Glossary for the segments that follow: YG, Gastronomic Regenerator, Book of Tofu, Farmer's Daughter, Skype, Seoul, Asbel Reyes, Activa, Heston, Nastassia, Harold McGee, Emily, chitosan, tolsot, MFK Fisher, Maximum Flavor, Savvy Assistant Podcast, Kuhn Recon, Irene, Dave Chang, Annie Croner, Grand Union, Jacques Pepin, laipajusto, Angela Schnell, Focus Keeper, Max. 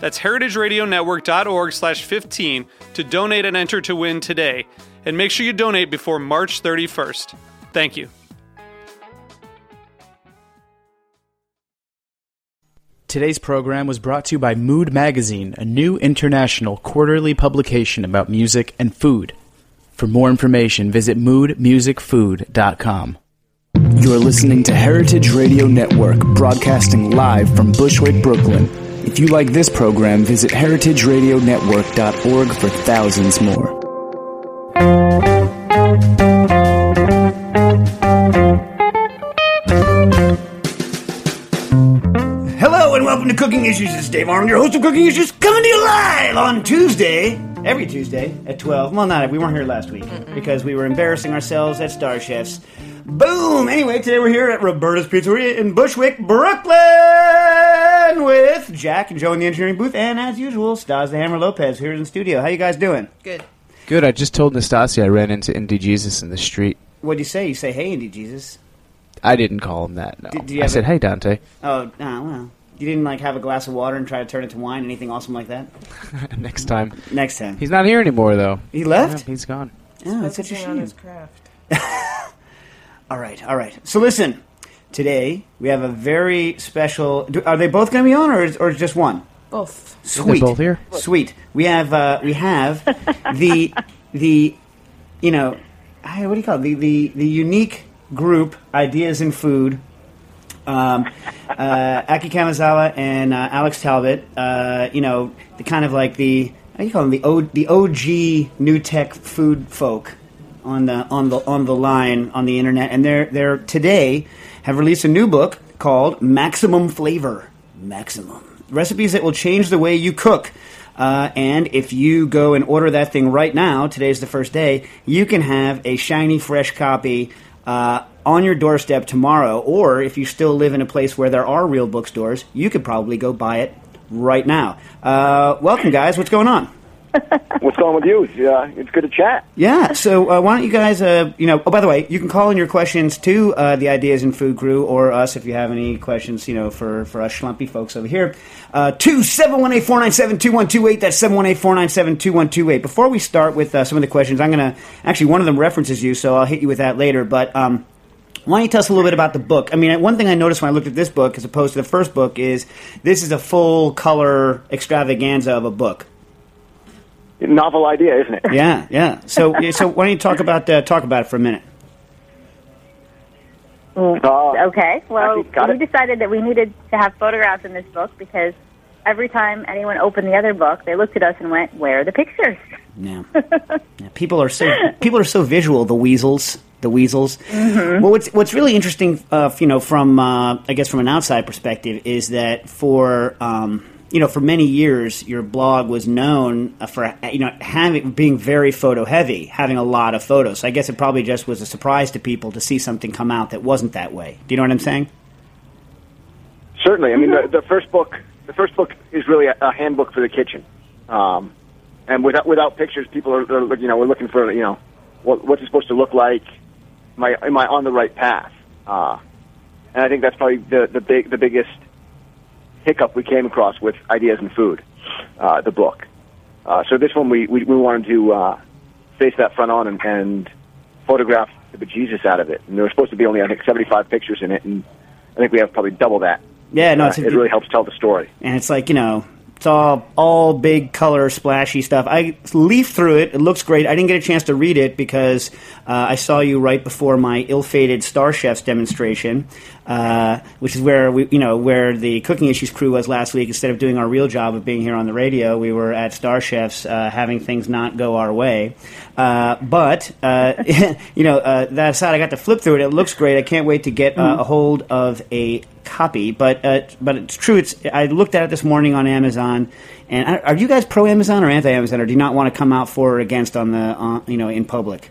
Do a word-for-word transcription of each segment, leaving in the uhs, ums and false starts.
That's heritage radio network dot org slash fifteen to donate and enter to win today. And make sure you donate before March thirty-first. Thank you. Today's program was brought to you by Mood Magazine, a new international quarterly publication about music and food. For more information, visit mood music food dot com. You're listening to Heritage Radio Network, broadcasting live from Bushwick, Brooklyn. If you like this program, visit heritage radio network dot org for thousands more. Hello and welcome to Cooking Issues. It's Dave Armand, your host of Cooking Issues, coming to you live on Tuesday. Every Tuesday at twelve. Well, not, we weren't here last week because we were embarrassing ourselves at Star Chefs. Boom! Anyway, today we're here at Roberta's Pizzeria in Bushwick, Brooklyn with Jack and Joe in the engineering booth, and as usual, Stas the Hammer Lopez here in the studio. How you guys doing? Good. Good. I just told Nastassia I ran into Indy Jesus in the street. What'd you say? You say, hey, Indy Jesus. I didn't call him that, no. Did, did I said, a... hey, Dante. Oh, nah, well. You didn't, like, have a glass of water and try to turn it to wine? Anything awesome like that? Next time. Next time. He's not here anymore, though. He left? Yeah, he's gone. Oh, that's such a shame. On his craft. All right, all right. So listen, today we have a very special... Do, are they both going to be on, or is, or is just one? Both. Sweet. They're both here. Sweet. We have uh, we have the the you know I, what do you call it? the the the unique group Ideas in Food. Um, uh, Aki Kamizawa and uh, Alex Talbot. Uh, you know the kind of like the how do you call them the o, the O G new tech food folk. On the on the on the line on the internet, and they're they're today have released a new book called Maximum Flavor, Maximum Recipes that will change the way you cook. Uh, and if you go and order that thing right now, today's the first day, you can have a shiny fresh copy uh, on your doorstep tomorrow. Or if you still live in a place where there are real bookstores, you could probably go buy it right now. Uh, welcome, guys. What's going on? What's going on with you? Yeah, it's good to chat. Yeah, so uh, why don't you guys, uh, you know, oh, by the way, you can call in your questions to uh, the Ideas in Food crew or us if you have any questions, you know, for, for us schlumpy folks over here. Uh, two seven one eight, four nine seven, two one two eight. That's seven one eight, four nine seven, two one two eight. Before we start with uh, some of the questions, I'm going to, actually, one of them references you, so I'll hit you with that later, but um, why don't you tell us a little bit about the book? I mean, one thing I noticed when I looked at this book as opposed to the first book is this is a full-color extravaganza of a book. Novel idea, isn't it? Yeah, yeah. So, so why don't you talk about uh, talk about it for a minute? Uh, okay. Well, we decided that we needed to have photographs in this book because every time anyone opened the other book, they looked at us and went, "Where are the pictures?" Yeah. yeah. People are so people are so visual. The weasels. The weasels. Mm-hmm. Well, what's what's really interesting, uh, you know, from uh, I guess from an outside perspective, is that for. Um, You know, for many years, your blog was known for, you know, having being very photo heavy, having a lot of photos. So I guess it probably just was a surprise to people to see something come out that wasn't that way. Do you know what I'm saying? Certainly. I mean, the, the first book, the first book is really a, a handbook for the kitchen, um, and without without pictures, people are, are you know we're looking for you know what, what's it supposed to look like? Am I am I on the right path? Uh, and I think that's probably the the big the biggest. hiccup we came across with Ideas in Food, uh, the book. Uh, so this one we, we, we wanted to uh, face that front on and, and photograph the bejesus out of it. And there were supposed to be only, I think, seventy-five pictures in it, and I think we have probably double that. Yeah, no, it's uh, a, it really helps tell the story. And it's like, you know, It's all, all big color, splashy stuff. I leafed through it. It looks great. I didn't get a chance to read it because uh, I saw you right before my ill-fated Star Chefs demonstration, uh, which is where we, you know, where the Cooking Issues crew was last week. Instead of doing our real job of being here on the radio, we were at Star Chefs uh, having things not go our way. Uh, but uh, you know, uh, that aside, I got to flip through it. It looks great. I can't wait to get uh, a hold of a copy, but uh, but it's true. It's I looked at it this morning on Amazon, and I, are you guys pro Amazon or anti Amazon, or do you not want to come out for or against on the on, you know in public?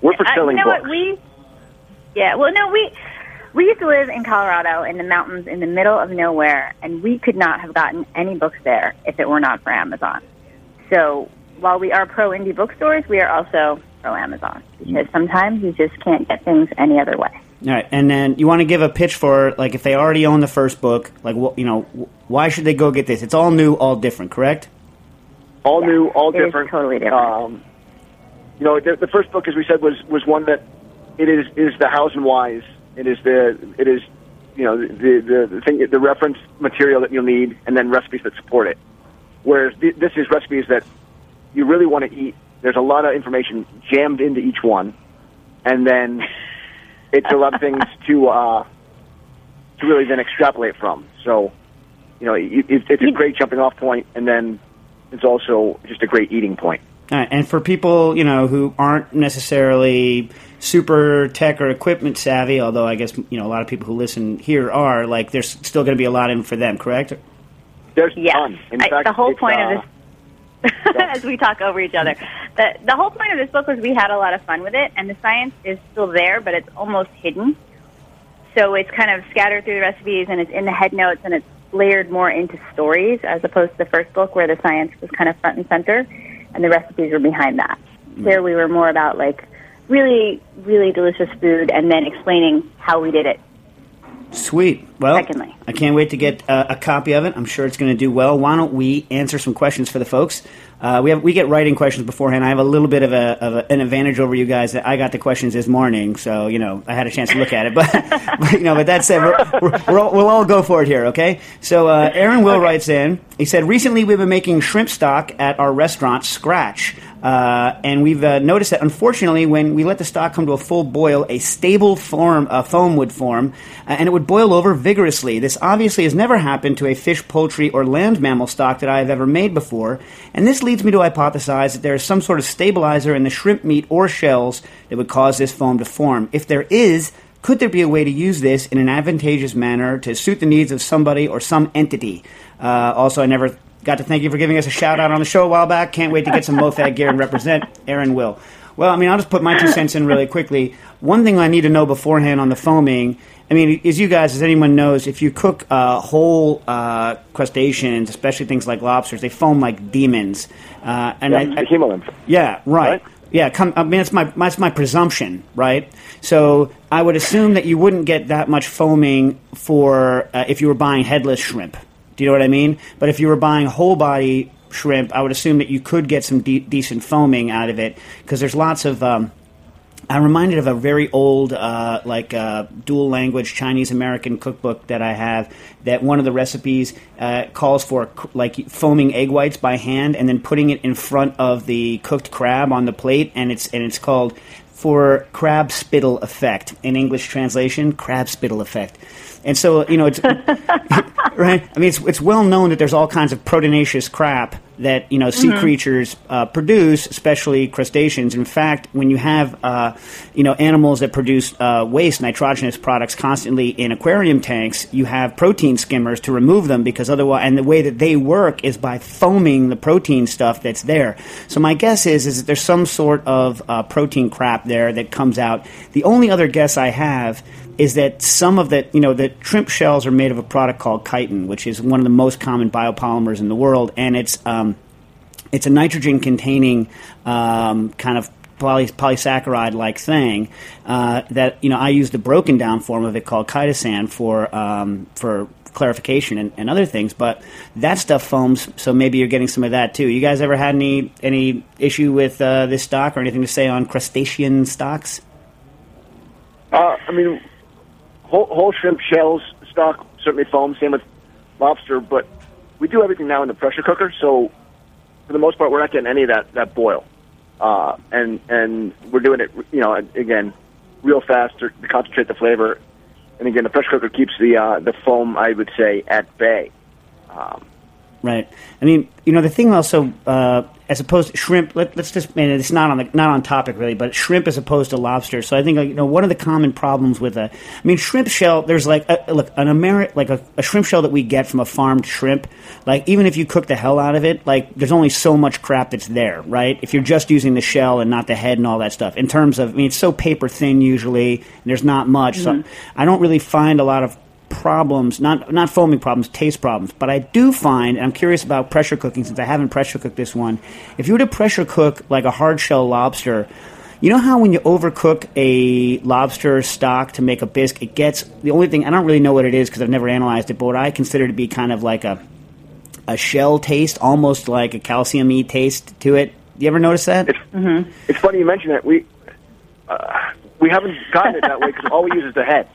We're for selling uh, you know books. What, we, yeah, well, no, we we used to live in Colorado in the mountains in the middle of nowhere, and we could not have gotten any books there if it were not for Amazon. So while we are pro indie bookstores, we are also pro Amazon because sometimes you just can't get things any other way. All right, and then you want to give a pitch for, like, if they already own the first book, like, you know, why should they go get this? It's all new, all different, correct? All yeah, new, all different. Totally different. Um, you know, the, the first book, as we said, was, was one that it is is the hows and whys. It is the it is you know the the, the thing the reference material that you'll need, and then recipes that support it. Whereas th- this is recipes that you really want to eat. There's a lot of information jammed into each one, and then. It's a lot of things to uh, to really then extrapolate from. So, you know, it, it's a great jumping off point, and then it's also just a great eating point. All right, and for people, you know, who aren't necessarily super tech or equipment savvy, although I guess, you know, a lot of people who listen here are, like, there's still going to be a lot in for them, correct? There's yeah. tons. In I, fact, the whole point uh, of this... as we talk over each other. The, the whole point of this book was we had a lot of fun with it, and the science is still there, but it's almost hidden. So it's kind of scattered through the recipes, and it's in the head notes, and it's layered more into stories, as opposed to the first book where the science was kind of front and center, and the recipes were behind that. Mm-hmm. Here we were more about, like, really, really delicious food, and then explaining how we did it. Sweet. Well, Secondly. I can't wait to get uh, a copy of it. I'm sure it's going to do well. Why don't we answer some questions for the folks? Uh, we have we get writing questions beforehand. I have a little bit of, a, of a, an advantage over you guys that I got the questions this morning, so you know I had a chance to look at it. But, but you know, but that said, we're, we're, we're all, we'll all go for it here, okay? So uh, Aaron Will okay. writes in. He said, "Recently we've been making shrimp stock at our restaurant Scratch, uh, and we've uh, noticed that unfortunately, when we let the stock come to a full boil, a stable form, a foam would form, uh, and it would boil over vigorously. This obviously has never happened to a fish, poultry, or land mammal stock that I have ever made before, and this." leads me to hypothesize that there is some sort of stabilizer in the shrimp meat or shells that would cause this foam to form. If there is, could there be a way to use this in an advantageous manner to suit the needs of somebody or some entity? Uh, also, I never got to thank you for giving us a shout-out on the show a while back. Can't wait to get some MoFag gear and represent Aaron Will. Well, I mean, I'll just put my two cents in really quickly. One thing I need to know beforehand on the foaming, I mean, as you guys, as anyone knows, if you cook uh, whole uh, crustaceans, especially things like lobsters, they foam like demons. Uh, and yeah, I, I, hemolymph. Yeah, right. right? Yeah, come, I mean, that's my that's my presumption, right? So I would assume that you wouldn't get that much foaming for uh, if you were buying headless shrimp. Do you know what I mean? But if you were buying whole body shrimp, I would assume that you could get some de- decent foaming out of it because there's lots of um, – I'm reminded of a very old uh, like uh, dual-language Chinese-American cookbook that I have that one of the recipes uh, calls for like foaming egg whites by hand and then putting it in front of the cooked crab on the plate, and it's and it's called for crab spittle effect. In English translation, crab spittle effect. And so, you know, it's right. I mean, it's it's well known that there's all kinds of proteinaceous crap that you know sea mm-hmm. creatures uh, produce, especially crustaceans. In fact, when you have uh, you know animals that produce uh, waste, nitrogenous products constantly in aquarium tanks, you have protein skimmers to remove them because otherwise, and the way that they work is by foaming the protein stuff that's there. So my guess is is that there's some sort of uh, protein crap there that comes out. The only other guess I have is that some of the, you know, the shrimp shells are made of a product called chitin, which is one of the most common biopolymers in the world, and it's um, it's a nitrogen-containing um, kind of poly- polysaccharide-like thing uh, that, you know, I use the broken-down form of it called chitosan for um, for clarification and, and other things, but that stuff foams, so maybe you're getting some of that too. You guys ever had any, any issue with uh, this stock or anything to say on crustacean stocks? Uh, I mean... Whole, whole shrimp shells stock certainly foam. Same with lobster, but we do everything now in the pressure cooker, so for the most part, we're not getting any of that, that boil. Uh, and and we're doing it, you know, again, real fast to concentrate the flavor. And again, the pressure cooker keeps the uh, the foam, I would say, at bay. Um, right. I mean, you know, the thing also, uh, as opposed to shrimp, let, let's just, and it's not on the, not on topic really, but shrimp as opposed to lobster. So I think, like, you know, one of the common problems with a, I mean, shrimp shell, there's like, a, look, an Ameri- like a, a shrimp shell that we get from a farmed shrimp, like even if you cook the hell out of it, like there's only so much crap that's there, right? If you're just using the shell and not the head and all that stuff. In terms of, I mean, it's so paper thin usually, and there's not much. Mm-hmm. So I don't really find a lot of problems, not not foaming problems, taste problems. But I do find, and I'm curious about pressure cooking since I haven't pressure cooked this one, if you were to pressure cook like a hard shell lobster, you know how when you overcook a lobster stock to make a bisque, it gets, the only thing, I don't really know what it is because I've never analyzed it, but what I consider to be kind of like a a shell taste, almost like a calcium-y taste to it. You ever notice that? It's, mm-hmm. it's funny you mention that. We, uh, we haven't gotten it that way because all we use is the heads.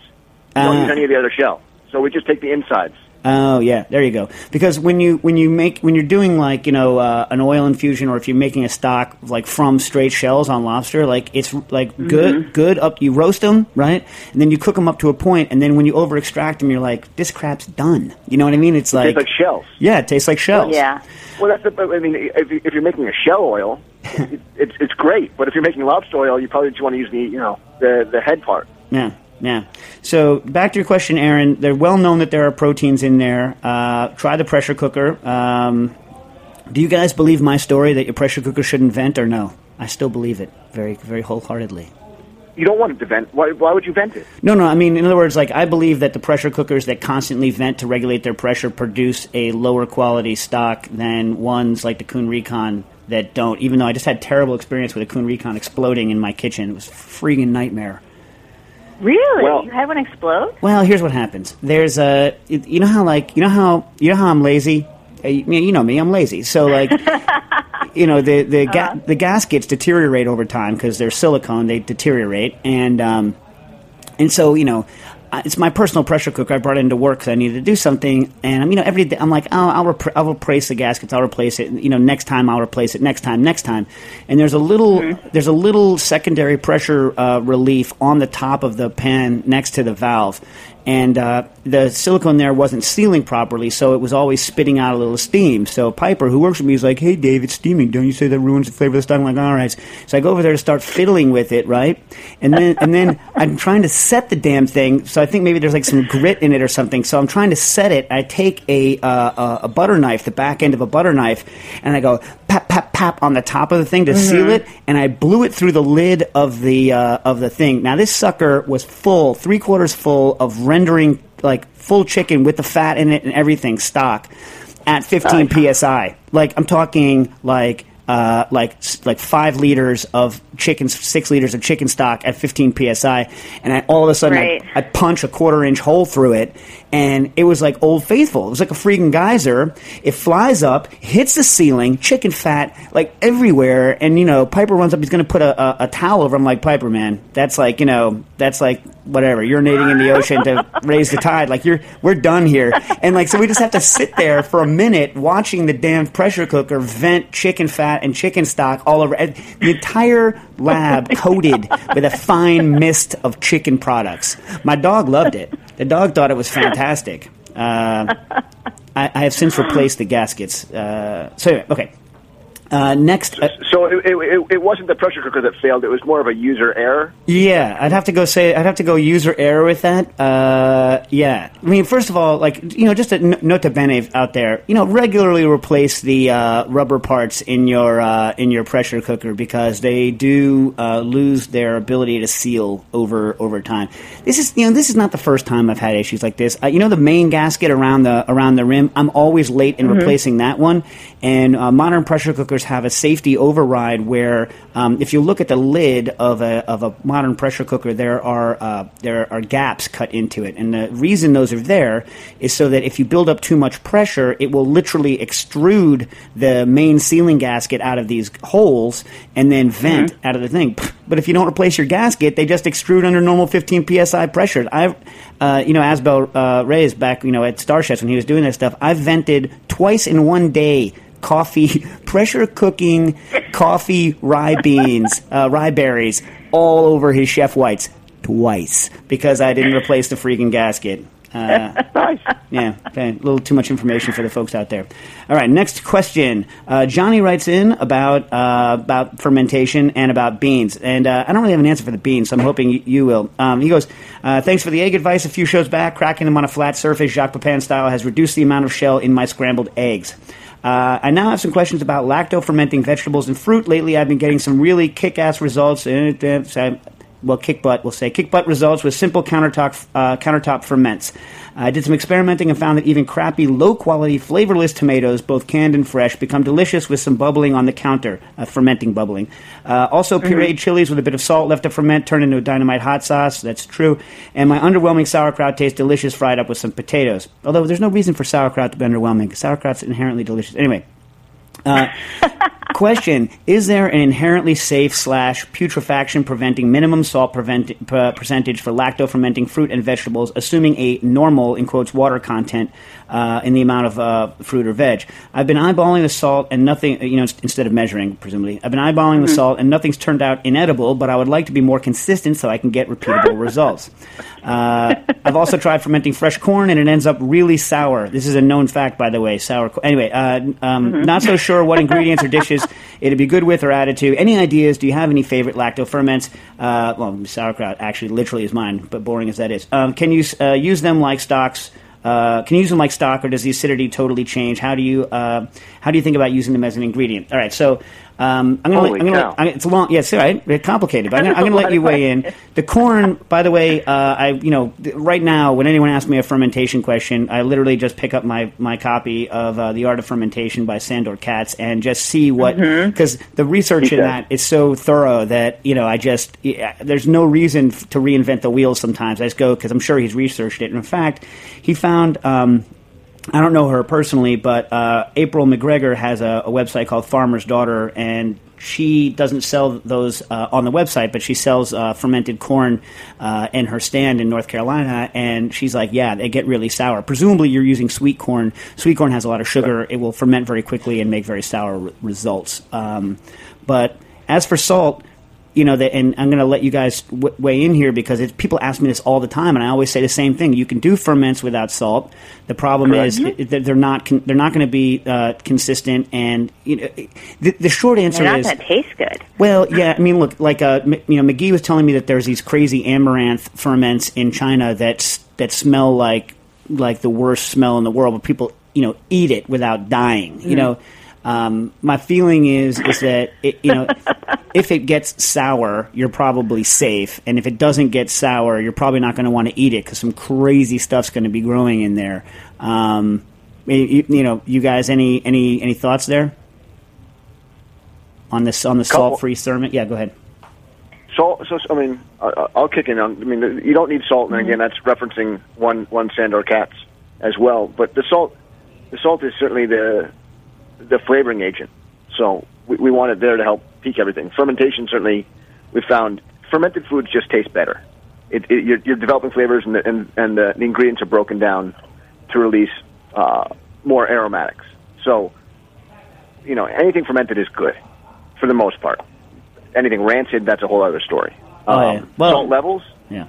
We don't uh, use any of the other shell, so we just take the insides. Oh yeah, there you go. Because when you when you make when you're doing like you know uh, an oil infusion, or if you're making a stock like from straight shells on lobster, like it's like mm-hmm. good good up. You roast them, right, and then you cook them up to a point, and then when you over extract them, you're like, this crap's done. You know what I mean? It's it like tastes like shells. Yeah, it tastes like shells. Well, yeah. Well, that's the, I mean, if, if you're making a shell oil, it, it's it's great. But if you're making lobster oil, you probably just want to use the you know the the head part. Yeah. Yeah. So back to your question, Aaron. They're well known that there are proteins in there. Uh, try the pressure cooker. Um, do you guys believe my story that your pressure cooker shouldn't vent, or no? I still believe it very, very wholeheartedly. You don't want it to vent. Why, why would you vent it? No, no. I mean, in other words, like I believe that the pressure cookers that constantly vent to regulate their pressure produce a lower quality stock than ones like the Kuhn Recon that don't, even though I just had terrible experience with a Kuhn Recon exploding in my kitchen. It was a freaking nightmare. Really? Well, you had one explode? Well, here's what happens. There's a, you know how like, you know how, you know how I'm lazy? You know me, I'm lazy. So like, you know, the, the, uh-huh. ga- the gaskets deteriorate over time because they're silicone, they deteriorate. And, um, and so, you know, it's my personal pressure cooker. I brought it into work because I needed to do something. And, you know, every day I'm like, oh, I'll, rep- I'll replace the gaskets. I'll replace it. You know, next time I'll replace it. Next time, next time. And there's a little mm-hmm. there's a little secondary pressure uh, relief on the top of the pan next to the valve. And uh, the silicone there wasn't sealing properly, so it was always spitting out a little steam. So Piper, who works with me, is like, hey, Dave, it's steaming. Don't you say that ruins the flavor of the stock? I'm like, all right. So I go over there to start fiddling with it, right? And then and then I'm trying to set the damn thing. So I think maybe there's like some grit in it or something. So I'm trying to set it. I take a, uh, a butter knife, the back end of a butter knife, and I go pap, pap, pap on the top of the thing to mm-hmm. seal it. And I blew it through the lid of the, uh, of the thing. Now, this sucker was full, three-quarters full of rendering like full chicken with the fat in it and everything stock at fifteen oh, psi. Like I'm talking like uh, like like five liters of chicken, six liters of chicken stock at fifteen psi, and I, all of a sudden right. I, I punch a quarter inch hole through it, and it was like Old Faithful. It was like a freaking geyser. It flies up, hits the ceiling, chicken fat like everywhere, and you know Piper runs up. He's going to put a, a, a towel over. I'm like, Piper, man, that's like you know that's like. Whatever, urinating in the ocean to raise the tide. Like you're, we're done here, and like so we just have to sit there for a minute watching the damn pressure cooker vent chicken fat and chicken stock all over. And the entire lab coated with a fine mist of chicken products. My dog loved it. The dog thought it was fantastic. Uh, I, I have since replaced the gaskets. Uh, so anyway, okay. Uh, next, uh, so it, it, it wasn't the pressure cooker that failed; it was more of a user error. Yeah, I'd have to go say I'd have to go user error with that. Uh, yeah, I mean, first of all, like you know, just a nota bene out there, you know, regularly replace the uh, rubber parts in your uh, in your pressure cooker because they do uh, lose their ability to seal over over time. This is you know, this is not the first time I've had issues like this. Uh, you know, the main gasket around the around the rim, I'm always late in mm-hmm. replacing that one, and uh, modern pressure cookers flavors have a safety override where um, if you look at the lid of a of a modern pressure cooker, there are uh, there are gaps cut into it. And the reason those are there is so that if you build up too much pressure, it will literally extrude the main sealing gasket out of these holes and then vent mm-hmm. out of the thing. But if you don't replace your gasket, they just extrude under normal fifteen P S I pressure. I've, uh, you know, Asbel uh, Reyes back, you know, at Star Chefs when he was doing that stuff, I vented twice in one day coffee, pressure cooking coffee, rye beans, uh, rye berries all over his chef whites twice because I didn't replace the freaking gasket. Uh, nice. Yeah, okay, a little too much information for the folks out there. All right, next question. Uh, Johnny writes in about uh, about fermentation and about beans, and uh, I don't really have an answer for the beans, so I'm hoping you, you will. Um, he goes, uh, thanks for the egg advice a few shows back. Cracking them on a flat surface, Jacques Pepin style, has reduced the amount of shell in my scrambled eggs. Uh, I now have some questions about lacto-fermenting vegetables and fruit. Lately, I've been getting some really kick-ass results. Well, kick butt, we'll say. Kick butt results with simple countertop uh, countertop ferments. I did some experimenting and found that even crappy, low-quality, flavorless tomatoes, both canned and fresh, become delicious with some bubbling on the counter, uh, fermenting bubbling. Uh, also, mm-hmm. pureed chilies with a bit of salt left to ferment turn into a dynamite hot sauce. That's true. And my underwhelming sauerkraut tastes delicious fried up with some potatoes. Although there's no reason for sauerkraut to be underwhelming. Sauerkraut's inherently delicious. Anyway. Uh, question, is there an inherently safe slash putrefaction preventing minimum salt prevent, uh, percentage for lacto-fermenting fruit and vegetables, assuming a normal, in quotes, water content uh, in the amount of uh, fruit or veg? I've been eyeballing the salt and nothing, you know, instead of measuring, presumably. I've been eyeballing mm-hmm. the salt and nothing's turned out inedible, but I would like to be more consistent so I can get repeatable results. Uh, I've also tried fermenting fresh corn and it ends up really sour. This is a known fact, by the way, sour corn. Anyway, uh, um, mm-hmm. not so sure what ingredients or dishes it'd be good with or added to. Any ideas? Do you have any favorite lacto ferments? Uh, well, sauerkraut actually literally is mine, but boring as that is. Um, can you uh, use them like stocks? Uh, can you use them like stock, or does the acidity totally change? How do you uh, how do you think about using them as an ingredient? All right, so um, I'm going to. I'm going It's long. Yes, yeah, right. It's complicated, but I'm going to let you weigh in. The corn, by the way, uh, I you know right now when anyone asks me a fermentation question, I literally just pick up my, my copy of uh, The Art of Fermentation by Sandor Katz and just see what because mm-hmm. the research he in does. That is so thorough that you know I just yeah, there's no reason f- to reinvent the wheel. Sometimes I just go because I'm sure he's researched it. And in fact, he found. Um, I don't know her personally, but uh, April McGregor has a, a website called Farmer's Daughter, and she doesn't sell those uh, on the website, but she sells uh, fermented corn uh, in her stand in North Carolina, and she's like, yeah, they get really sour. Presumably you're using sweet corn. Sweet corn has a lot of sugar. It will ferment very quickly and make very sour re- results. Um, but as for salt... You know, the, and I'm going to let you guys w- weigh in here because it's, people ask me this all the time, and I always say the same thing. You can do ferments without salt. The problem Correct. Is it, it, they're not con- they're not going to be uh, consistent. And you know, the, the short answer they're not is not going to taste good. Well, yeah, I mean, look, like uh, m- you know, McGee was telling me that there's these crazy amaranth ferments in China that that smell like like the worst smell in the world, but people you know eat it without dying. Mm-hmm. You know. Um, my feeling is is that it, you know if it gets sour, you're probably safe, and if it doesn't get sour, you're probably not going to want to eat it because some crazy stuff's going to be growing in there. Um, you, you know, you guys, any any any thoughts there on this on the salt-free ferment? Yeah, go ahead. Salt. So I mean, I, I'll kick in. I mean, you don't need salt, and again, that's referencing one one Sandor Katz as well. But the salt, the salt is certainly the the flavoring agent. So we, we want it there to help peak everything. Fermentation, certainly, we found fermented foods just taste better. It, it, you're, you're developing flavors, and the, and, and the, the ingredients are broken down to release uh, more aromatics. So, you know, anything fermented is good, for the most part. Anything rancid, that's a whole other story. Oh, um, yeah. Well, salt levels, yeah,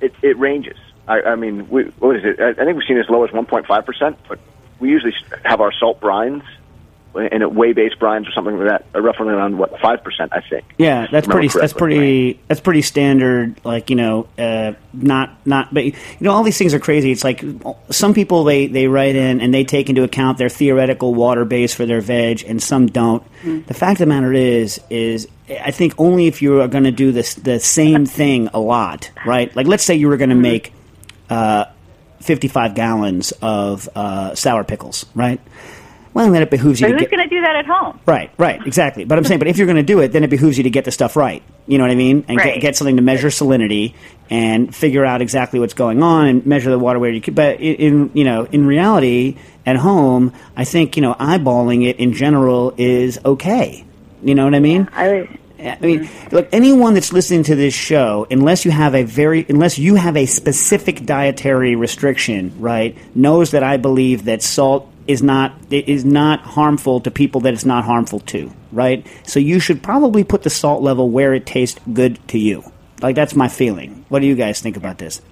it, it ranges. I, I mean, we, what is it? I, I think we've seen as low as one point five percent, but we usually have our salt brines and whey-based brines or something like that, are roughly around what five percent, I think. Yeah, that's pretty. That's pretty. That's pretty standard. Like you know, uh, not not. But you know, all these things are crazy. It's like some people they, they write in and they take into account their theoretical water base for their veg, and some don't. Mm. The fact of the matter is, is I think only if you are going to do this the same thing a lot, right? Like let's say you were going to mm-hmm. make. Uh, fifty-five gallons of uh, sour pickles, right? Well, then it behooves you but to who's get... going to do that at home? Right, right, exactly. But I'm saying, but if you're going to do it, then it behooves you to get the stuff right. You know what I mean? And right. get, get something to measure salinity and figure out exactly what's going on and measure the water where you can. But in, you know, in reality, at home, I think, you know, eyeballing it in general is okay. You know what I mean? Yeah, I would... I mean, look, anyone that's listening to this show, unless you have a very, unless you have a specific dietary restriction, right, knows that I believe that salt is not is not harmful to people that it's not harmful to, right? So you should probably put the salt level where it tastes good to you. Like, that's my feeling. What do you guys think about this?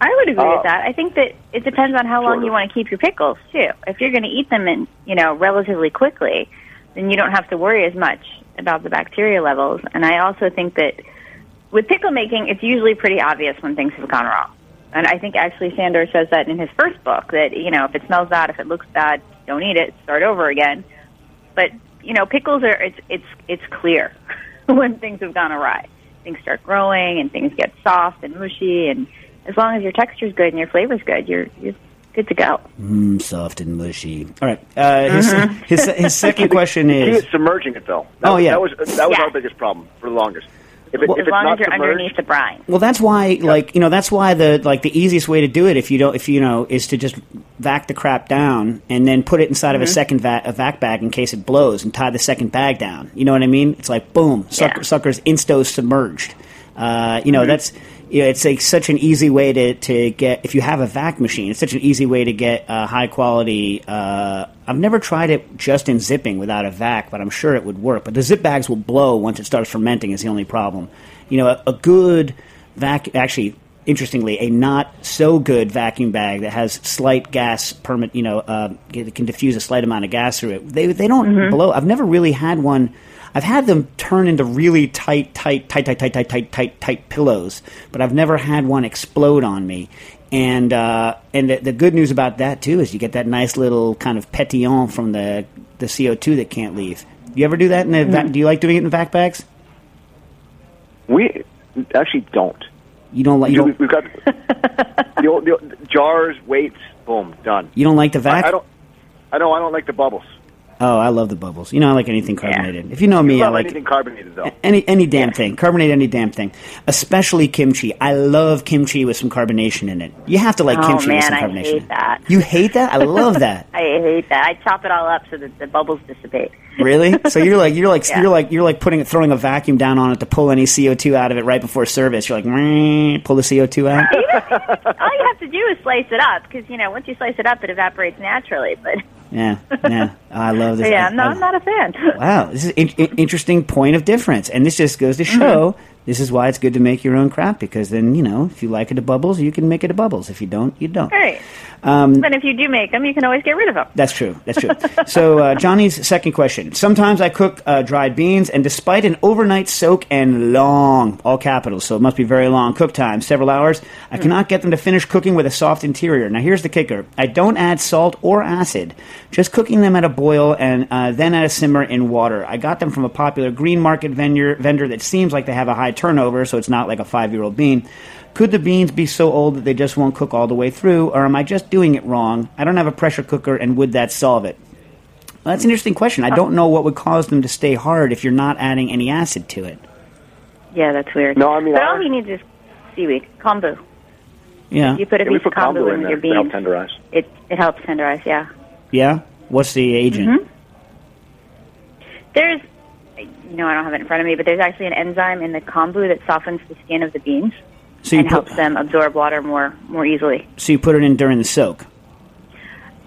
I would agree uh, with that. I think that it depends on how long sure. you want to keep your pickles, too. If you're going to eat them in, you know, relatively quickly, then you don't have to worry as much about the bacteria levels. And I also think that with pickle making, it's usually pretty obvious when things have gone wrong. And I think actually Sandor says that in his first book, that, you know, if it smells bad, if it looks bad, don't eat it, start over again. But, you know, pickles are, it's it's it's clear when things have gone awry. Things start growing and things get soft and mushy, and as long as your texture's good and your flavor's good, you're you're good to go. Mmm, soft and mushy. All right. Uh, his, mm-hmm. his his second question is... The key is submerging it, though. That, oh, yeah. That was, that was yeah. our biggest problem for the longest. If it, well, if as long as you're submerged, underneath the brine. Well, that's why, like, you know, that's why the like the easiest way to do it, if you don't, if you know, is to just vac the crap down and then put it inside mm-hmm. of a second vac, a vac bag in case it blows, and tie the second bag down. You know what I mean? It's like boom, sucker, yeah. sucker's insto submerged. Uh, you know, mm-hmm. that's you know, it's like such an easy way to, to get if you have a vac machine. It's such an easy way to get uh, high quality. Uh, I've never tried it just in zipping without a vac, but I'm sure it would work. But the zip bags will blow once it starts fermenting is the only problem. You know, a, a good vac, actually, interestingly, a not so good vacuum bag that has slight gas permit, you know, uh, it can diffuse a slight amount of gas through it. They they don't mm-hmm. blow. I've never really had one. I've had them turn into really tight, tight, tight, tight, tight, tight, tight, tight, tight pillows, but I've never had one explode on me. And uh, and the, the good news about that, too, is you get that nice little kind of pétillant from the, the C O two that can't leave. You ever do that? In the mm-hmm. vac- do you like doing it in vac bags? We actually don't. You don't like... You don't, we've got the, old, the old jars, weights, boom, done. You don't like the vac? I, I don't. I know I don't like the bubbles. Oh, I love the bubbles. You know, I like anything carbonated. Yeah. If you know me, you I like anything carbonated, though. Any any damn yeah. thing, carbonate any damn thing, especially kimchi. I love kimchi with some carbonation in it. You have to like oh, kimchi man, with some carbonation. I hate that. You hate that? I love that. I hate that. I chop it all up so that the bubbles dissipate. Really? So you're like you're like yeah. you're like you're like putting throwing a vacuum down on it to pull any C O two out of it right before service. You're like pull the C O two out. Even, all you have to do is slice it up because you know once you slice it up, it evaporates naturally, but. Yeah, yeah, I love this. Yeah, I, no, I, I'm not a fan. Wow, this is an in- interesting point of difference, and this just goes to show mm-hmm. this is why it's good to make your own crap, because then, you know, if you like it to bubbles, you can make it to bubbles. If you don't, you don't. All right. Um, but if you do make them, you can always get rid of them. That's true, that's true. So uh, Johnny's second question. Sometimes I cook uh, dried beans, and despite an overnight soak and long, all capitals, so it must be very long cook time, several hours, I mm-hmm. cannot get them to finish cooking with a soft interior. Now, here's the kicker. I don't add salt or acid. Just cooking them at a boil and uh, then at a simmer in water. I got them from a popular green market vendor, vendor that seems like they have a high turnover, so it's not like a five-year-old bean. Could the beans be so old that they just won't cook all the way through, or am I just doing it wrong? I don't have a pressure cooker, and would that solve it? Well, that's an interesting question. I don't know what would cause them to stay hard if you're not adding any acid to it. Yeah, that's weird. No, I mean, but I all you need is seaweed, kombu. Yeah. If you put a yeah, piece put of kombu in, in your beans, it helps tenderize. It, it helps tenderize, yeah. Yeah? What's the agent? Mm-hmm. There's, you know, I don't have it in front of me, but there's actually an enzyme in the kombu that softens the skin of the beans so and put, helps them absorb water more, more easily. So you put it in during the soak?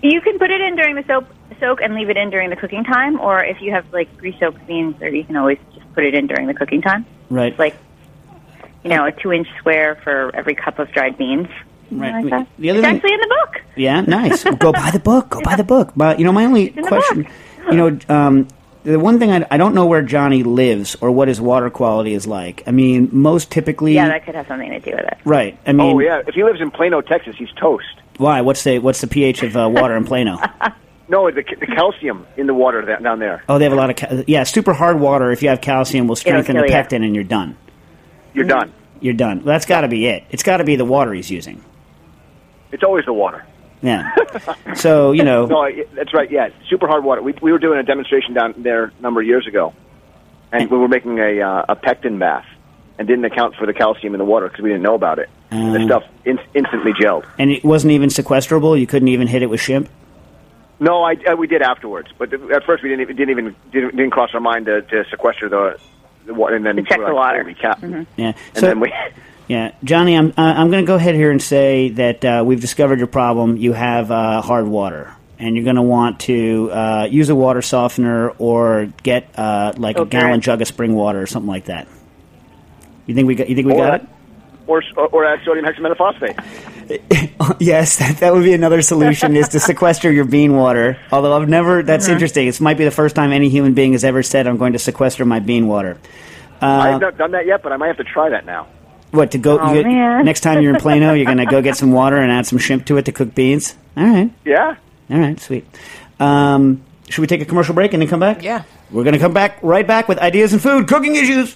You can put it in during the soak, soak and leave it in during the cooking time, or if you have, like, pre-soaked beans, or you can always just put it in during the cooking time. Right. It's like, you know, a two-inch square for every cup of dried beans. Right. Like that. The other it's thing, actually in the book. Yeah, nice. Well, go buy the book. Go buy the book. But you know, my only question, you know, um, the one thing I, I don't know where Johnny lives or what his water quality is like. I mean, most typically, yeah, that could have something to do with it. Right. I mean, oh yeah, if he lives in Plano, Texas, he's toast. Why? What's the What's the pH of uh, water in Plano? No, the, the calcium in the water that, down there. Oh, they have a lot of cal- yeah, super hard water. If you have calcium, will strengthen the pectin, you. and you're done. You're done. You're done. Well, that's got to be it. It's got to be the water he's using. It's always the water. Yeah. So, you know. No, that's right, yeah. Super hard water. We we were doing a demonstration down there a number of years ago, and we were making a uh, a pectin bath and didn't account for the calcium in the water because we didn't know about it. Uh, the stuff in- instantly gelled. And it wasn't even sequestrable? You couldn't even hit it with shrimp? No, I, I, we did afterwards. But th- at first we didn't even, didn't even didn't, didn't cross our mind to, to sequester the, the water. And then to check the water. Like, oh, mm-hmm. Yeah. And so, then we... Yeah, Johnny, I'm uh, I'm going to go ahead here and say that uh, we've discovered your problem. You have uh, hard water, and you're going to want to uh, use a water softener or get uh, like okay. a gallon jug of spring water or something like that. You think we got? You think we or, got it? Or or, or add sodium hexametaphosphate. Yes, that, that would be another solution: is to sequester your bean water. Although I've never. That's mm-hmm. interesting. It might be the first time any human being has ever said, "I'm going to sequester my bean water." Uh, I've not done that yet, but I might have to try that now. What, to go? Oh, you get, next time you're in Plano, you're going to go get some water and add some shrimp to it to cook beans? All right. Yeah. All right, sweet. Um, should we take a commercial break and then come back? Yeah. We're going to come back right back with Ideas in Food, Cooking Issues.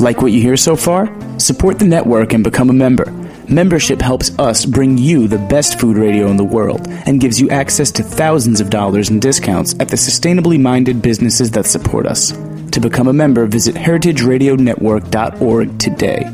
Like what you hear so far? Support the network and become a member. Membership helps us bring you the best food radio in the world and gives you access to thousands of dollars in discounts at the sustainably minded businesses that support us. To become a member, visit heritage radio network dot org today.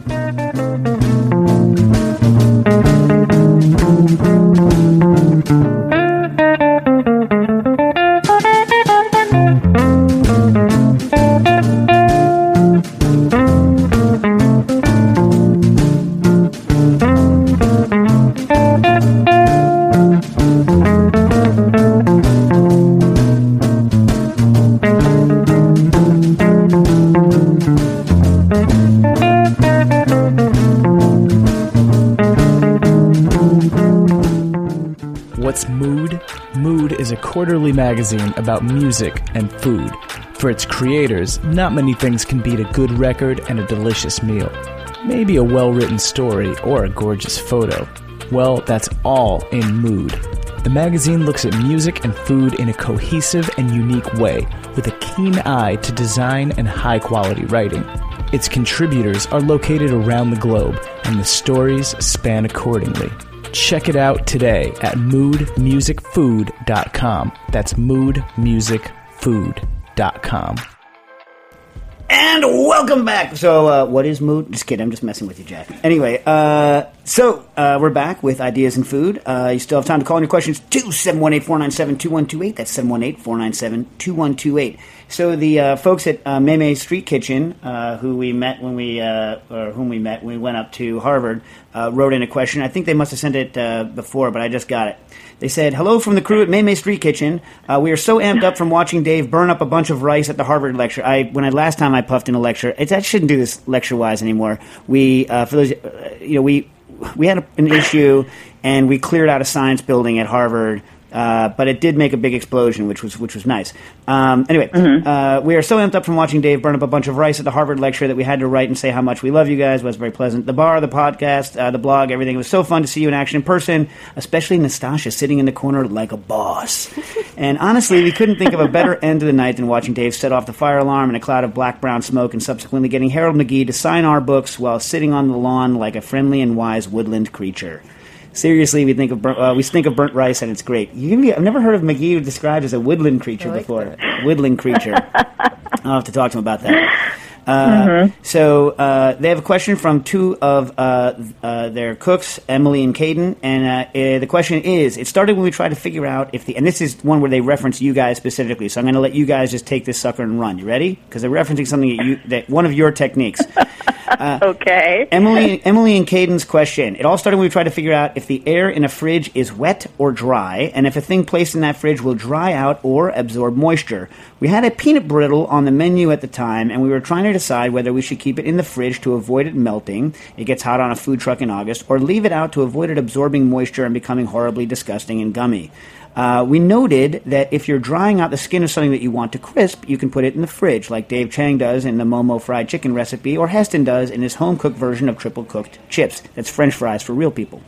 Quarterly magazine about music and food. For its creators, not many things can beat a good record and a delicious meal. Maybe a well-written story or a gorgeous photo. Well, that's all in Mood. The magazine looks at music and food in a cohesive and unique way, with a keen eye to design and high-quality writing. Its contributors are located around the globe, and the stories span accordingly. Check it out today at mood music food dot com. That's mood music food dot com. And welcome back. So uh, what is Mood? Just kidding. I'm just messing with you, Jack. Anyway, uh, so uh, we're back with Ideas in Food. Uh, you still have time to call in your questions to seven one eight, four nine seven, two one two eight. That's seven one eight, four nine seven, two one two eight. So the uh, folks at uh, May May Street Kitchen, uh, who we met when we uh, or whom we met when we went up to Harvard, uh, wrote in a question. I think they must have sent it uh, before, but I just got it. They said, "Hello from the crew at May May Street Kitchen. Uh, we are so amped up from watching Dave burn up a bunch of rice at the Harvard lecture. I when I last time I puffed in a lecture, I shouldn't do this lecture wise anymore. We uh, for those uh, you know we we had a, an issue and we cleared out a science building at Harvard." Uh, but it did make a big explosion, which was which was nice. Um, anyway, mm-hmm. uh, we are so amped up from watching Dave burn up a bunch of rice at the Harvard lecture that we had to write and say how much we love you guys. It was very pleasant. The bar, the podcast, uh, the blog, everything. It was so fun to see you in action in person, especially Nastassia sitting in the corner like a boss. And honestly, we couldn't think of a better end to the night than watching Dave set off the fire alarm in a cloud of black-brown smoke and subsequently getting Harold McGee to sign our books while sitting on the lawn like a friendly and wise woodland creature. Seriously, we think of burnt, uh, we think of burnt rice, and it's great. You, I've never heard of McGee described as a woodland creature like before. That. Woodland creature. I'll have to talk to him about that. Uh, mm-hmm. So uh, they have a question from two of uh, uh, their cooks, Emily and Caden, and uh, uh, the question is, it started when we tried to figure out if the – and this is one where they reference you guys specifically, so I'm going to let you guys just take this sucker and run. You ready? Because they're referencing something that you – that one of your techniques. Uh, okay. Emily, Emily and Caden's question. It all started when we tried to figure out if the air in a fridge is wet or dry, and if a thing placed in that fridge will dry out or absorb moisture. We had a peanut brittle on the menu at the time, and we were trying to decide whether we should keep it in the fridge to avoid it melting. It gets hot on a food truck in August, or leave it out to avoid it absorbing moisture and becoming horribly disgusting and gummy. Uh, we noted that if you're drying out the skin of something that you want to crisp, you can put it in the fridge, like Dave Chang does in the Momo fried chicken recipe, or Heston does in his home-cooked version of triple-cooked chips. That's French fries for real people.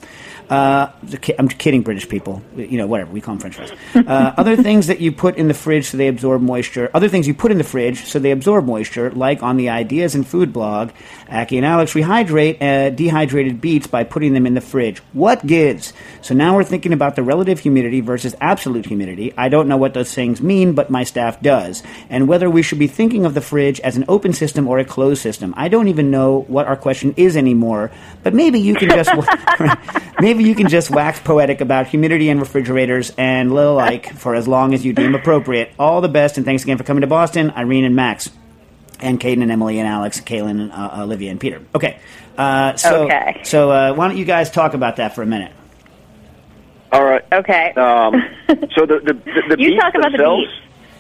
Uh, I'm kidding, British people. You know, whatever. We call them French fries. Uh, other things that you put in the fridge so they absorb moisture. Other things you put in the fridge so they absorb moisture, like on the Ideas in Food blog, Aki and Alex rehydrate uh, dehydrated beets by putting them in the fridge. What gives? So now we're thinking about the relative humidity versus absolute humidity. I don't know what those things mean, but my staff does. And whether we should be thinking of the fridge as an open system or a closed system. I don't even know what our question is anymore, but maybe you can just maybe you can just wax poetic about humidity and refrigerators and the like for as long as you deem appropriate. All the best, and thanks again for coming to Boston, Irene and Max, and Caden and Emily and Alex, Kaylin and uh, Olivia and Peter. Okay. Uh, so okay. so uh, why don't you guys talk about that for a minute? All right. Okay. Um, so the the, the, the you beets talk about themselves,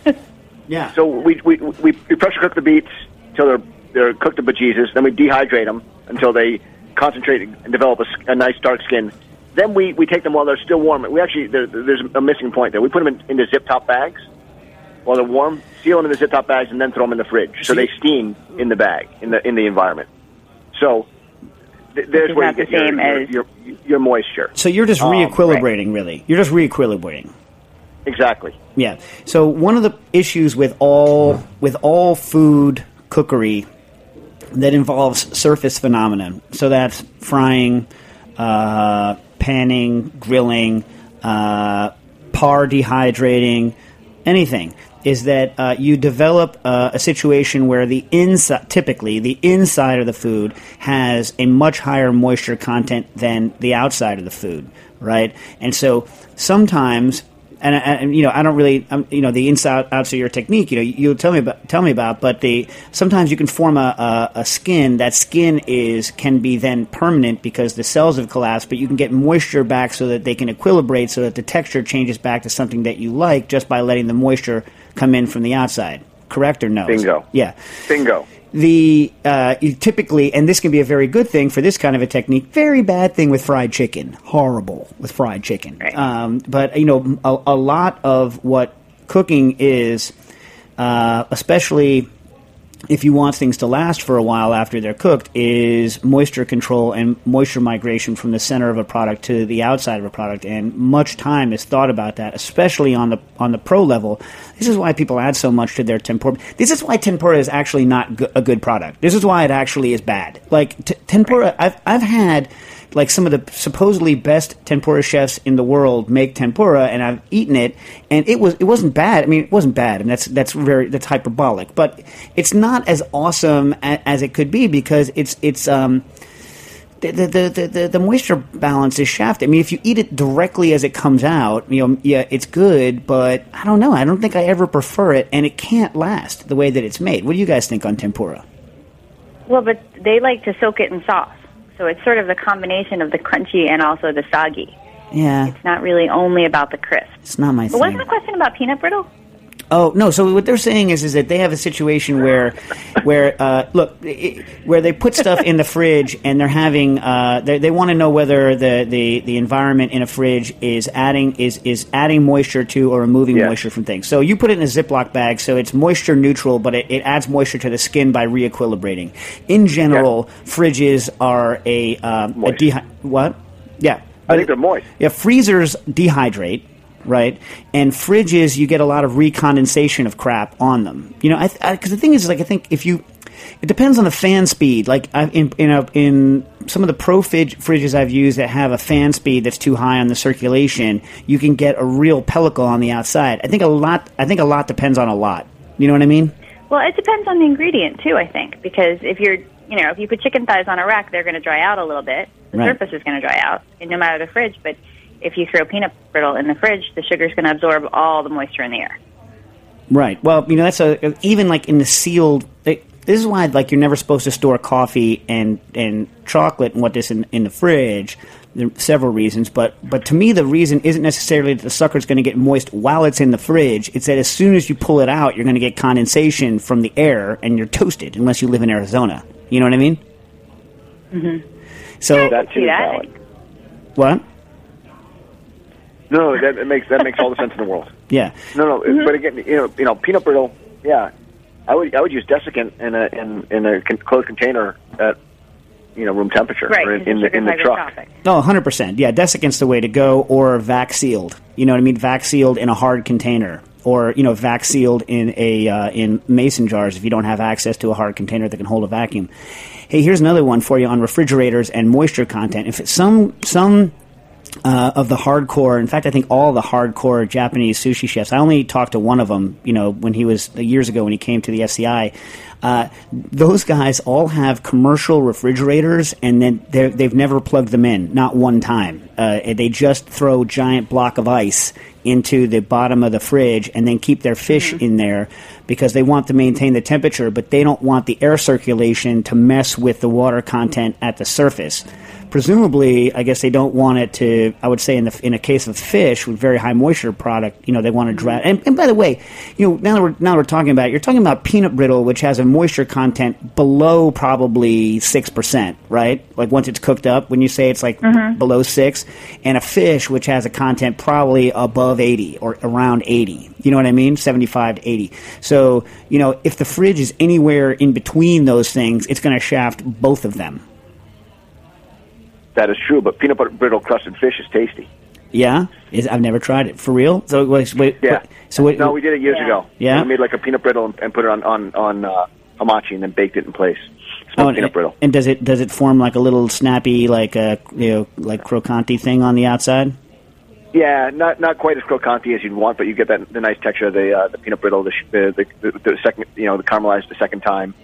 the beets. Yeah. So we we we pressure cook the beets until they're they're cooked to bejesus. Then we dehydrate them until they concentrate and develop a, a nice dark skin. Then we, we take them while they're still warm. We actually there, there's a missing point there. We put them in, into zip top bags while they're warm, seal them in the zip top bags, and then throw them in the fridge. So they steam in the bag in the in the environment. So. There's where you get your, your, your, your moisture. So you're just re-equilibrating, um, right. really. You're just re-equilibrating. Exactly. Yeah. So one of the issues with all with all food cookery that involves surface phenomenon, so that's frying, uh, panning, grilling, uh, par dehydrating, anything, is that uh, you develop uh, a situation where the inside, typically the inside of the food has a much higher moisture content than the outside of the food, right? And so sometimes, and, and you know, I don't really, um, you know, the inside outside of your technique, you know, you'll tell me about, tell me about, but the sometimes you can form a, a, a skin. That skin is can be then permanent because the cells have collapsed, but you can get moisture back so that they can equilibrate, so that the texture changes back to something that you like just by letting the moisture come in from the outside, correct or no? Bingo. Yeah. Bingo. The uh, you typically, and this can be a very good thing for this kind of a technique, very bad thing with fried chicken, horrible with fried chicken. Right. Um, but, you know, a, a lot of what cooking is, uh, especially if you want things to last for a while after they're cooked, is moisture control and moisture migration from the center of a product to the outside of a product, and much time is thought about that, especially on the on the pro level. This is why people add so much to their tempura. This is why tempura is actually not go- a good product. This is why it actually is bad. Like t- tempura, I've I've had like some of the supposedly best tempura chefs in the world make tempura, and I've eaten it, and it was it wasn't bad. I mean, it wasn't bad, and that's that's very that's hyperbolic, but it's not as awesome a, as it could be because it's it's um the the, the the the moisture balance is shafted. I mean, if you eat it directly as it comes out, you know, yeah, it's good, but I don't know. I don't think I ever prefer it, and it can't last the way that it's made. What do you guys think on tempura? Well, but they like to soak it in sauce. So it's sort of the combination of the crunchy and also the soggy. Yeah. It's not really only about the crisp. It's not my but thing. Wasn't the question about peanut brittle? Oh, no. So what they're saying is is that they have a situation where, where uh, look, it, where they put stuff in the fridge and they're having uh, – they, they want to know whether the, the, the environment in a fridge is adding is, is adding moisture to or removing yeah. moisture from things. So you put it in a Ziploc bag, so it's moisture neutral, but it, it adds moisture to the skin by re-equilibrating. In general, yeah. fridges are a um, – dehi- What? Yeah. I think they're moist. Yeah, freezers dehydrate. Right, and fridges, you get a lot of recondensation of crap on them. You know, because I th- I, the thing is, like, I think if you, it depends on the fan speed. Like, I, in in, a, in some of the pro fridge, fridges I've used that have a fan speed that's too high on the circulation, you can get a real pellicle on the outside. I think a lot. I think a lot depends on a lot. You know what I mean? Well, it depends on the ingredient too. I think because if you're, you know, if you put chicken thighs on a rack, they're going to dry out a little bit. The right. surface is going to dry out, and no matter the fridge, but. If you throw peanut brittle in the fridge, the sugar's going to absorb all the moisture in the air. Right. Well, you know, that's a, even like in the sealed – this is why like you're never supposed to store coffee and, and chocolate and what this in, in the fridge. There are several reasons. But, but to me, the reason isn't necessarily that the sucker's going to get moist while it's in the fridge. It's that as soon as you pull it out, you're going to get condensation from the air and you're toasted unless you live in Arizona. You know what I mean? Mm-hmm. So, yeah, I can see that. What? No, that it makes that makes all the sense in the world. Yeah. No, no, mm-hmm. but again, you know, you know, peanut brittle. Yeah, I would I would use desiccant in a in, in a con- closed container at you know room temperature, right, or in, in the in the truck. Oh, one hundred percent. Yeah, desiccant's the way to go, or vac sealed. You know what I mean? Vac sealed in a hard container, or you know, vac sealed in a uh, in mason jars if you don't have access to a hard container that can hold a vacuum. Hey, here's another one for you on refrigerators and moisture content. If it's some some Uh, of the hardcore, in fact, I think all the hardcore Japanese sushi chefs. I only talked to one of them, you know, when he was years ago when he came to the F C I. Uh, those guys all have commercial refrigerators, and then they've never plugged them in, not one time. Uh, they just throw a giant block of ice into the bottom of the fridge and then keep their fish mm-hmm. in there because they want to maintain the temperature, but they don't want the air circulation to mess with the water content at the surface. Presumably, I guess they don't want it to. I would say in the in a case of fish with very high moisture product, you know, they want to dry. And, and by the way, you know, now that we're now we're talking about it, you're talking about peanut brittle, which has a moisture content below probably six percent, right? Like once it's cooked up, when you say it's like mm-hmm. b- below six, and a fish which has a content probably above eighty or around eighty. You know what I mean? Seventy-five to eighty. So you know, if the fridge is anywhere in between those things, it's going to shaft both of them. That is true, but peanut butter brittle crusted fish is tasty. Yeah, is, I've never tried it for real. So wait, wait, yeah, wait, so wait, no, we did it years yeah. ago. Yeah, we made like a peanut brittle and, and put it on on on uh, hamachi and then baked it in place. Smoked oh, peanut and, brittle. And does it does it form like a little snappy like a uh, you know like crocanti thing on the outside? Yeah, not not quite as crocanti as you'd want, but you get that the nice texture of the uh, the peanut brittle the, the, the, the second you know the caramelized the second time.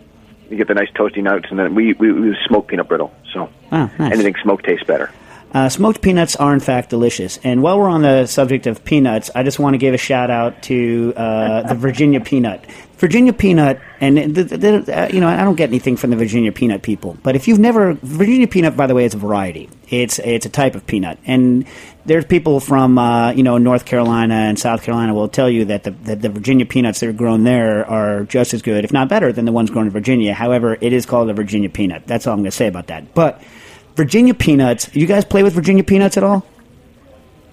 You get the nice toasty notes, and then we we, we smoke peanut brittle, so oh, nice. Anything smoked tastes better. Uh, smoked peanuts are, in fact, delicious. And while we're on the subject of peanuts, I just want to give a shout-out to uh, the Virginia peanut. Virginia peanut, and, the, the, the, uh, you know, I don't get anything from the Virginia peanut people, but if you've never – Virginia peanut, by the way, is a variety. It's it's a type of peanut, and there's people from, uh, you know, North Carolina and South Carolina will tell you that the, that the Virginia peanuts that are grown there are just as good, if not better, than the ones grown in Virginia. However, it is called a Virginia peanut. That's all I'm going to say about that. But – Virginia peanuts. You guys play with Virginia peanuts at all?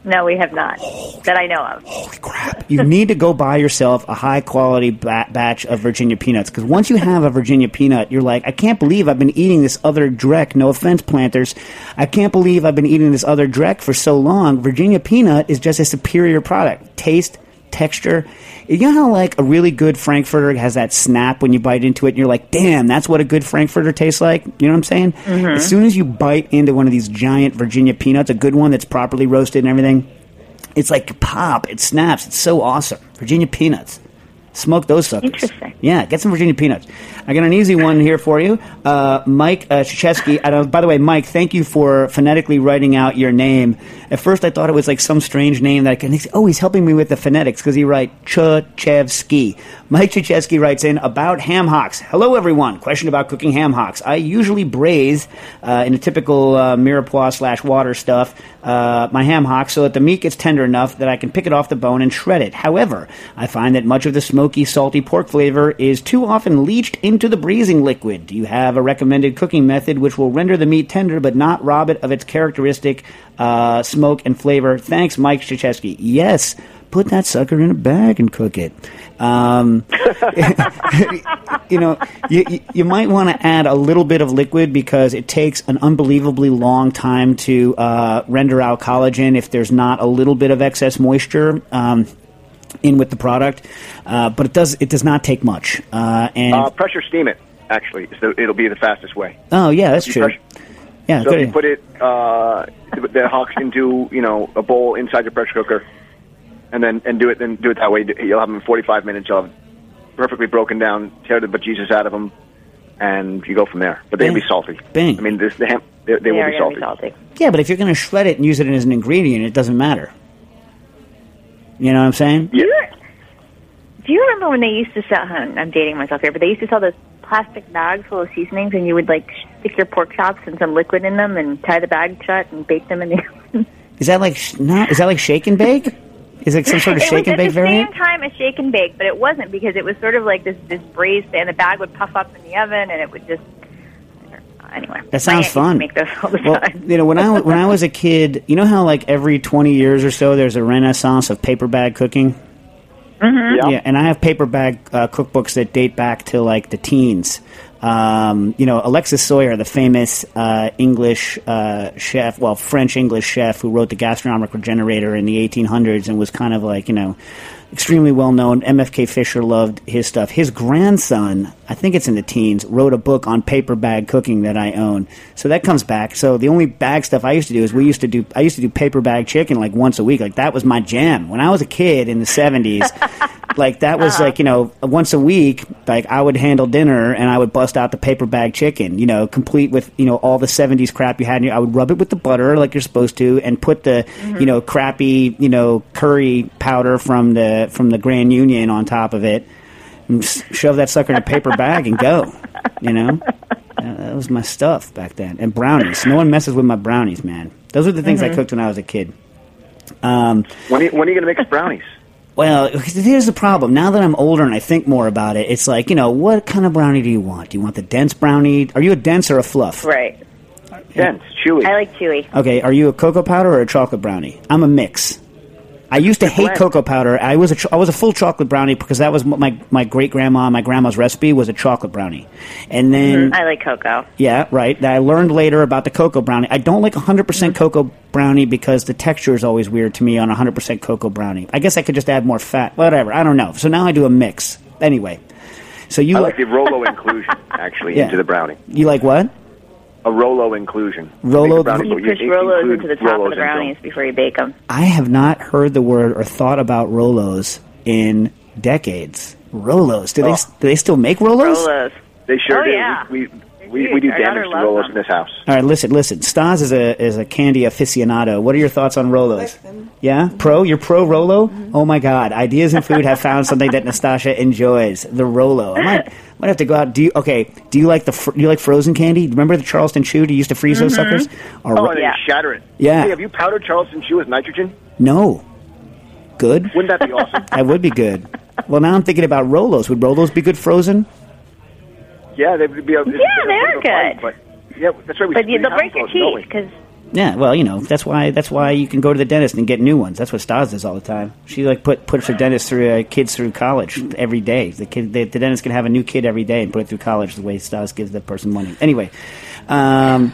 No, we have not, holy, that I know of. Holy crap. You need to go buy yourself a high-quality ba- batch of Virginia peanuts, because once you have a Virginia peanut, you're like, I can't believe I've been eating this other dreck, no offense, planters. I can't believe I've been eating this other dreck for so long. Virginia peanut is just a superior product. Taste, texture. You know how like a really good Frankfurter has that snap when you bite into it and you're like, damn, that's what a good Frankfurter tastes like? You know what I'm saying? Mm-hmm. As soon as you bite into one of these giant Virginia peanuts, a good one that's properly roasted and everything, it's like pop, it snaps, it's so awesome. Virginia peanuts. Smoke those suckers. Interesting. Yeah, get some Virginia peanuts. I got an easy one here for you. Uh, Mike uh, Krzyzewski. I don't, by the way, Mike, thank you for phonetically writing out your name. At first, I thought it was like some strange name that I can. Oh, he's helping me with the phonetics because he writes Krzyzewski. Mike Krzyzewski writes in about ham hocks. Hello, everyone. Question about cooking ham hocks. I usually braise uh, in a typical uh, mirepoix slash water stuff uh, my ham hocks so that the meat gets tender enough that I can pick it off the bone and shred it. However, I find that much of the smoke smoky, salty pork flavor is too often leached into the braising liquid. Do you have a recommended cooking method which will render the meat tender but not rob it of its characteristic uh, smoke and flavor? Thanks, Mike Krzyzewski. Yes, put that sucker in a bag and cook it. Um, you know, you, you might want to add a little bit of liquid because it takes an unbelievably long time to uh, render out collagen if there's not a little bit of excess moisture. Um, in with the product, uh, but it does it does not take much. Uh, and uh, pressure steam it, actually. So it'll be the fastest way. Oh, yeah, that's true. Pressure. Yeah, so if you put it, uh, the hocks into, you know, a bowl inside your pressure cooker, and then and do it then do it that way. You'll have them in forty-five minutes. You'll have perfectly broken down, tear the bejesus out of them, and you go from there. But they'll be salty. Bang. I mean, this, the ham, they, they, they will be salty. be salty. Yeah, but if you're going to shred it and use it as an ingredient, it doesn't matter. You know what I'm saying? Yeah. Do you, do you remember when they used to sell, I'm dating myself here, but they used to sell those plastic bags full of seasonings and you would like stick your pork chops and some liquid in them and tie the bag shut and bake them in the oven? Is that like, no, is that like shake and bake? Is it some sort of shake and bake variant? It was at the same time as shake and bake, but it wasn't because it was sort of like this, this braised and the bag would puff up in the oven and it would just, anyway. That sounds my fun. Make those all the well, time. You know, when I when I was a kid, you know how like every twenty years or so, there's a renaissance of paper bag cooking. Mm-hmm. Yeah. yeah, and I have paper bag uh, cookbooks that date back to like the teens. Um, you know, Alexis Sawyer, the famous uh, English uh, chef, well, French-English chef who wrote The Gastronomic Regenerator in the eighteen hundreds and was kind of like, you know, extremely well-known. M F K Fisher loved his stuff. His grandson, I think it's in the teens, wrote a book on paper bag cooking that I own. So that comes back. So the only bag stuff I used to do is we used to do – I used to do paper bag chicken like once a week. Like that was my jam. When I was a kid in the seventies – like that was uh-huh. like, you know, once a week, like I would handle dinner and I would bust out the paper bag chicken, you know, complete with, you know, all the seventies crap you had. And I would rub it with the butter like you're supposed to and put the, mm-hmm. you know, crappy, you know, curry powder from the from the Grand Union on top of it and shove that sucker in a paper bag and go, you know. That was my stuff back then. And brownies. No one messes with my brownies, man. Those were the things mm-hmm. I cooked when I was a kid. Um, when are you, when are you going to make brownies? Well, here's the problem. Now that I'm older and I think more about it, it's like, you know, what kind of brownie do you want? Do you want the dense brownie? Are you a dense or a fluff? Right. Dense, chewy. I like chewy. Okay, are you a cocoa powder or a chocolate brownie? I'm a mix. I used to it's hate blend. Cocoa powder. I was a cho- I was a full chocolate brownie because that was my my great grandma, my grandma's recipe was a chocolate brownie, and then mm-hmm. I like cocoa. Yeah, right. I learned later about the cocoa brownie. I don't like one hundred percent mm-hmm. cocoa brownie because the texture is always weird to me on one hundred percent cocoa brownie. I guess I could just add more fat, whatever. I don't know. So now I do a mix anyway. So you I like, like the Rolo inclusion actually yeah. into the brownie. You like what? A Rolo inclusion. Rolo. You push Rolos into the top of the brownies before you bake them. I have not heard the word or thought about Rolos in decades. Rolos. Do oh. they do they still make Rolos? Rolos. They sure oh, do. Yeah. We we, we, we do Our damage to Rolos them. in this house. All right, listen, listen. Stas is a is a candy aficionado. What are your thoughts on Rolos? Like yeah, mm-hmm. pro. You're pro Rolo. Mm-hmm. Oh my God! Ideas in Food have found something that Nastassia enjoys: the Rolo. I might. Might have to go out. Do you okay? Do you like the fr- do you like frozen candy? Remember the Charleston Chew? Do you used to freeze mm-hmm. those suckers? Or oh, and yeah. shatter it. Yeah. Hey, have you powdered Charleston Chew with nitrogen? No. Good. Wouldn't that be awesome? That would be good. Well, now I'm thinking about Rolos. Would Rolos be good frozen? Yeah, they would be. A, yeah, they're good. Fight, but yeah, that's right. We but they'll the break your teeth because. Yeah, well, you know, that's why that's why you can go to the dentist and get new ones. That's what Stas does all the time. She like put puts her dentist through uh, kids through college every day. The kid, the, the dentist can have a new kid every day and put it through college the way Stas gives that person money. Anyway, um,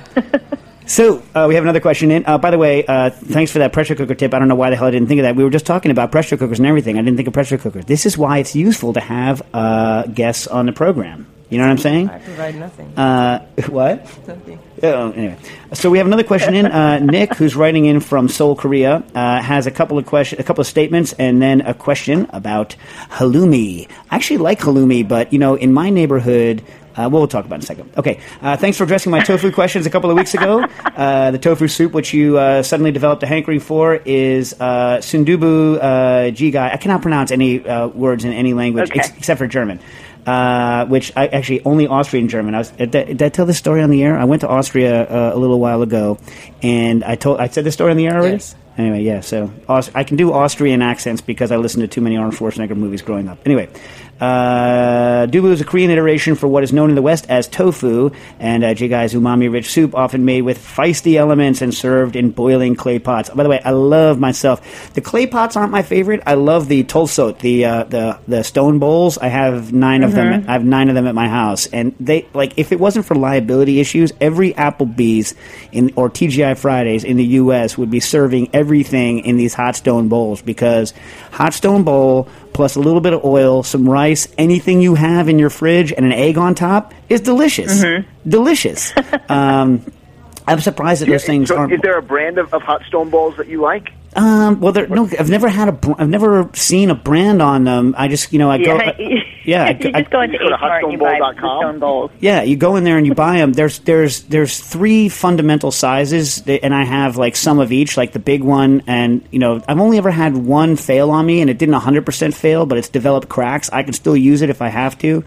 so uh, we have another question in. Uh, by the way, uh, thanks for that pressure cooker tip. I don't know why the hell I didn't think of that. We were just talking about pressure cookers and everything. I didn't think of pressure cookers. This is why it's useful to have uh, guests on the program. You know what I'm saying? I provide nothing. Uh, what? Nothing. Oh, anyway. So we have another question in. Uh, Nick, who's writing in from Seoul, Korea, uh, has a couple of question, a couple of statements, and then a question about halloumi. I actually like halloumi, but you know, in my neighborhood. Uh, we'll talk about it in a second. Okay. Uh, thanks for addressing my tofu questions a couple of weeks ago. Uh, the tofu soup, which you uh, suddenly developed a hankering for, is uh, sundubu uh, jigae. I cannot pronounce any uh, words in any language okay. ex- except for German, uh, which I actually only Austrian German. I was, did, did I tell this story on the air? I went to Austria uh, a little while ago, and I told I said this story on the air already? Yes. Anyway, yeah, so Aust- I can do Austrian accents because I listened to too many Arnold Schwarzenegger movies growing up. Anyway, uh, dubu is a Korean iteration for what is known in the West as tofu, and uh, jigae is umami-rich soup often made with feisty elements and served in boiling clay pots. By the way, I love myself. The clay pots aren't my favorite. I love the tolsot, the uh, the the stone bowls. I have nine mm-hmm. of them. I have nine of them at my house, and they like if it wasn't for liability issues, every Applebee's in or T G I Fridays in the U S would be serving every everything in these hot stone bowls because hot stone bowl plus a little bit of oil, some rice, anything you have in your fridge and an egg on top is delicious. Mm-hmm. Delicious. um, I'm surprised that those things so aren't... Is there a brand of, of hot stone bowls that you like? Um, well, there, no, I've never had a. Br- I've never seen a brand on them. I just, you know, I go. Yeah, I, yeah, I, you just go into H-Mart and you buy stone bowls. Yeah, you go in there and you buy them. There's, there's, there's three fundamental sizes, and I have like some of each, like the big one, and you know, I've only ever had one fail on me, and it didn't one hundred percent fail, but it's developed cracks. I can still use it if I have to,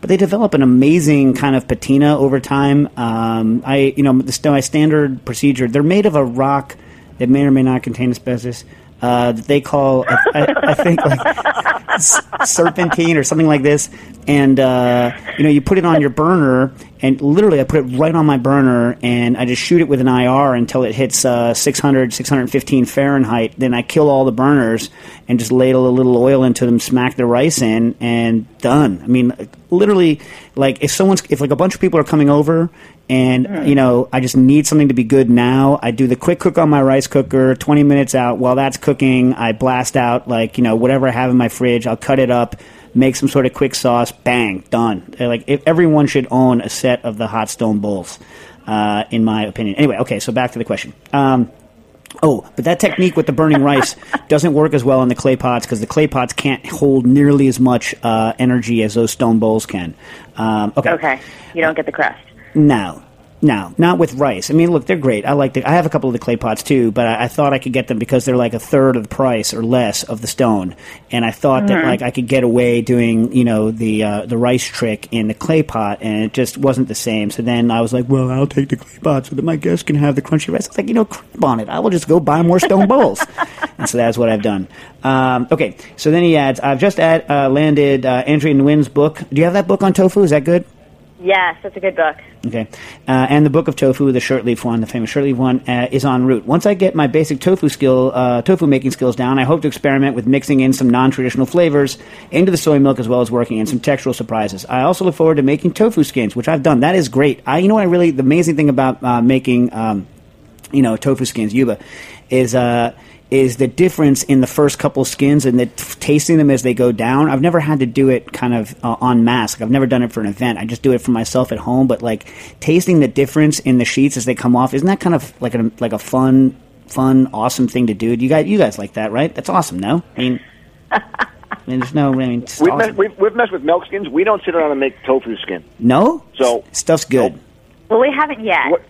but they develop an amazing kind of patina over time. Um, I, you know, the, my standard procedure. They're made of a rock. It may or may not contain asbestos. Uh, that they call, I, I, I think, like serpentine or something like this, and uh, you know, you put it on your burner, and literally I put it right on my burner, and I just shoot it with an I R until it hits uh, six hundred, six fifteen Fahrenheit. Then I kill all the burners and just ladle a little oil into them, smack the rice in, and done. I mean, literally, like if someone's, if like a bunch of people are coming over, and you know, I just need something to be good now, I do the quick cook on my rice cooker, twenty minutes out. While that's cooking, I blast out like, you know, whatever I have in my fridge. I'll cut it up, make some sort of quick sauce, bang, done. Like if everyone should own a set of the hot stone bowls, uh, in my opinion. Anyway, okay, so back to the question. Um, oh, but that technique with the burning rice doesn't work as well in the clay pots, because the clay pots can't hold nearly as much uh, energy as those stone bowls can. Um, okay. Okay. You don't get the crust. No, no, not with rice. I mean, look, they're great. I like the, I have a couple of the clay pots too, but I, I thought I could get them because they're like a third of the price or less of the stone, and I thought mm-hmm. that like I could get away doing, you know, the uh, the rice trick in the clay pot, and it just wasn't the same. So then I was like, well, I'll take the clay pot so that my guests can have the crunchy rice. I was like, you know, crap on it. I will just go buy more stone bowls, and so that's what I've done. Um, okay, so then he adds, I've just add, uh, landed uh, Andrea Nguyen's book. Do you have that book on tofu? Is that good? Yes, that's a good book. Okay. Uh, and the book of tofu, the short-leaf one, the famous short-leaf one, uh, is en route. Once I get my basic tofu skill, uh, tofu making skills down, I hope to experiment with mixing in some non-traditional flavors into the soy milk, as well as working in some textural surprises. I also look forward to making tofu skins, which I've done. That is great. I, you know what I really – the amazing thing about uh, making, um, you know, tofu skins, yuba, is uh, – is the difference in the first couple skins and the t- tasting them as they go down. I've never had to do it kind of uh, en masse. Like, I've never done it for an event. I just do it for myself at home. But like tasting the difference in the sheets as they come off, isn't that kind of like a like a fun, fun, awesome thing to do? Do you guys you guys like that, right? That's awesome, no? I mean, I mean there's no. I mean, it's we've, awesome. mess, we've, we've messed with milk skins. We don't sit around and make tofu skin. No, so stuff's good. Well, we haven't yet. What?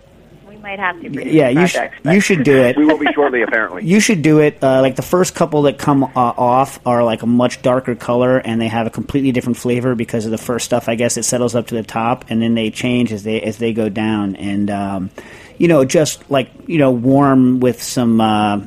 Might have to be. Yeah, you, sh- you should do it. We will be shortly, apparently. You should do it. Uh, like the first couple that come uh, off are like a much darker color, and they have a completely different flavor because of the first stuff. I guess it settles up to the top, and then they change as they as they go down. And um, you know, just like you know, warm with some uh,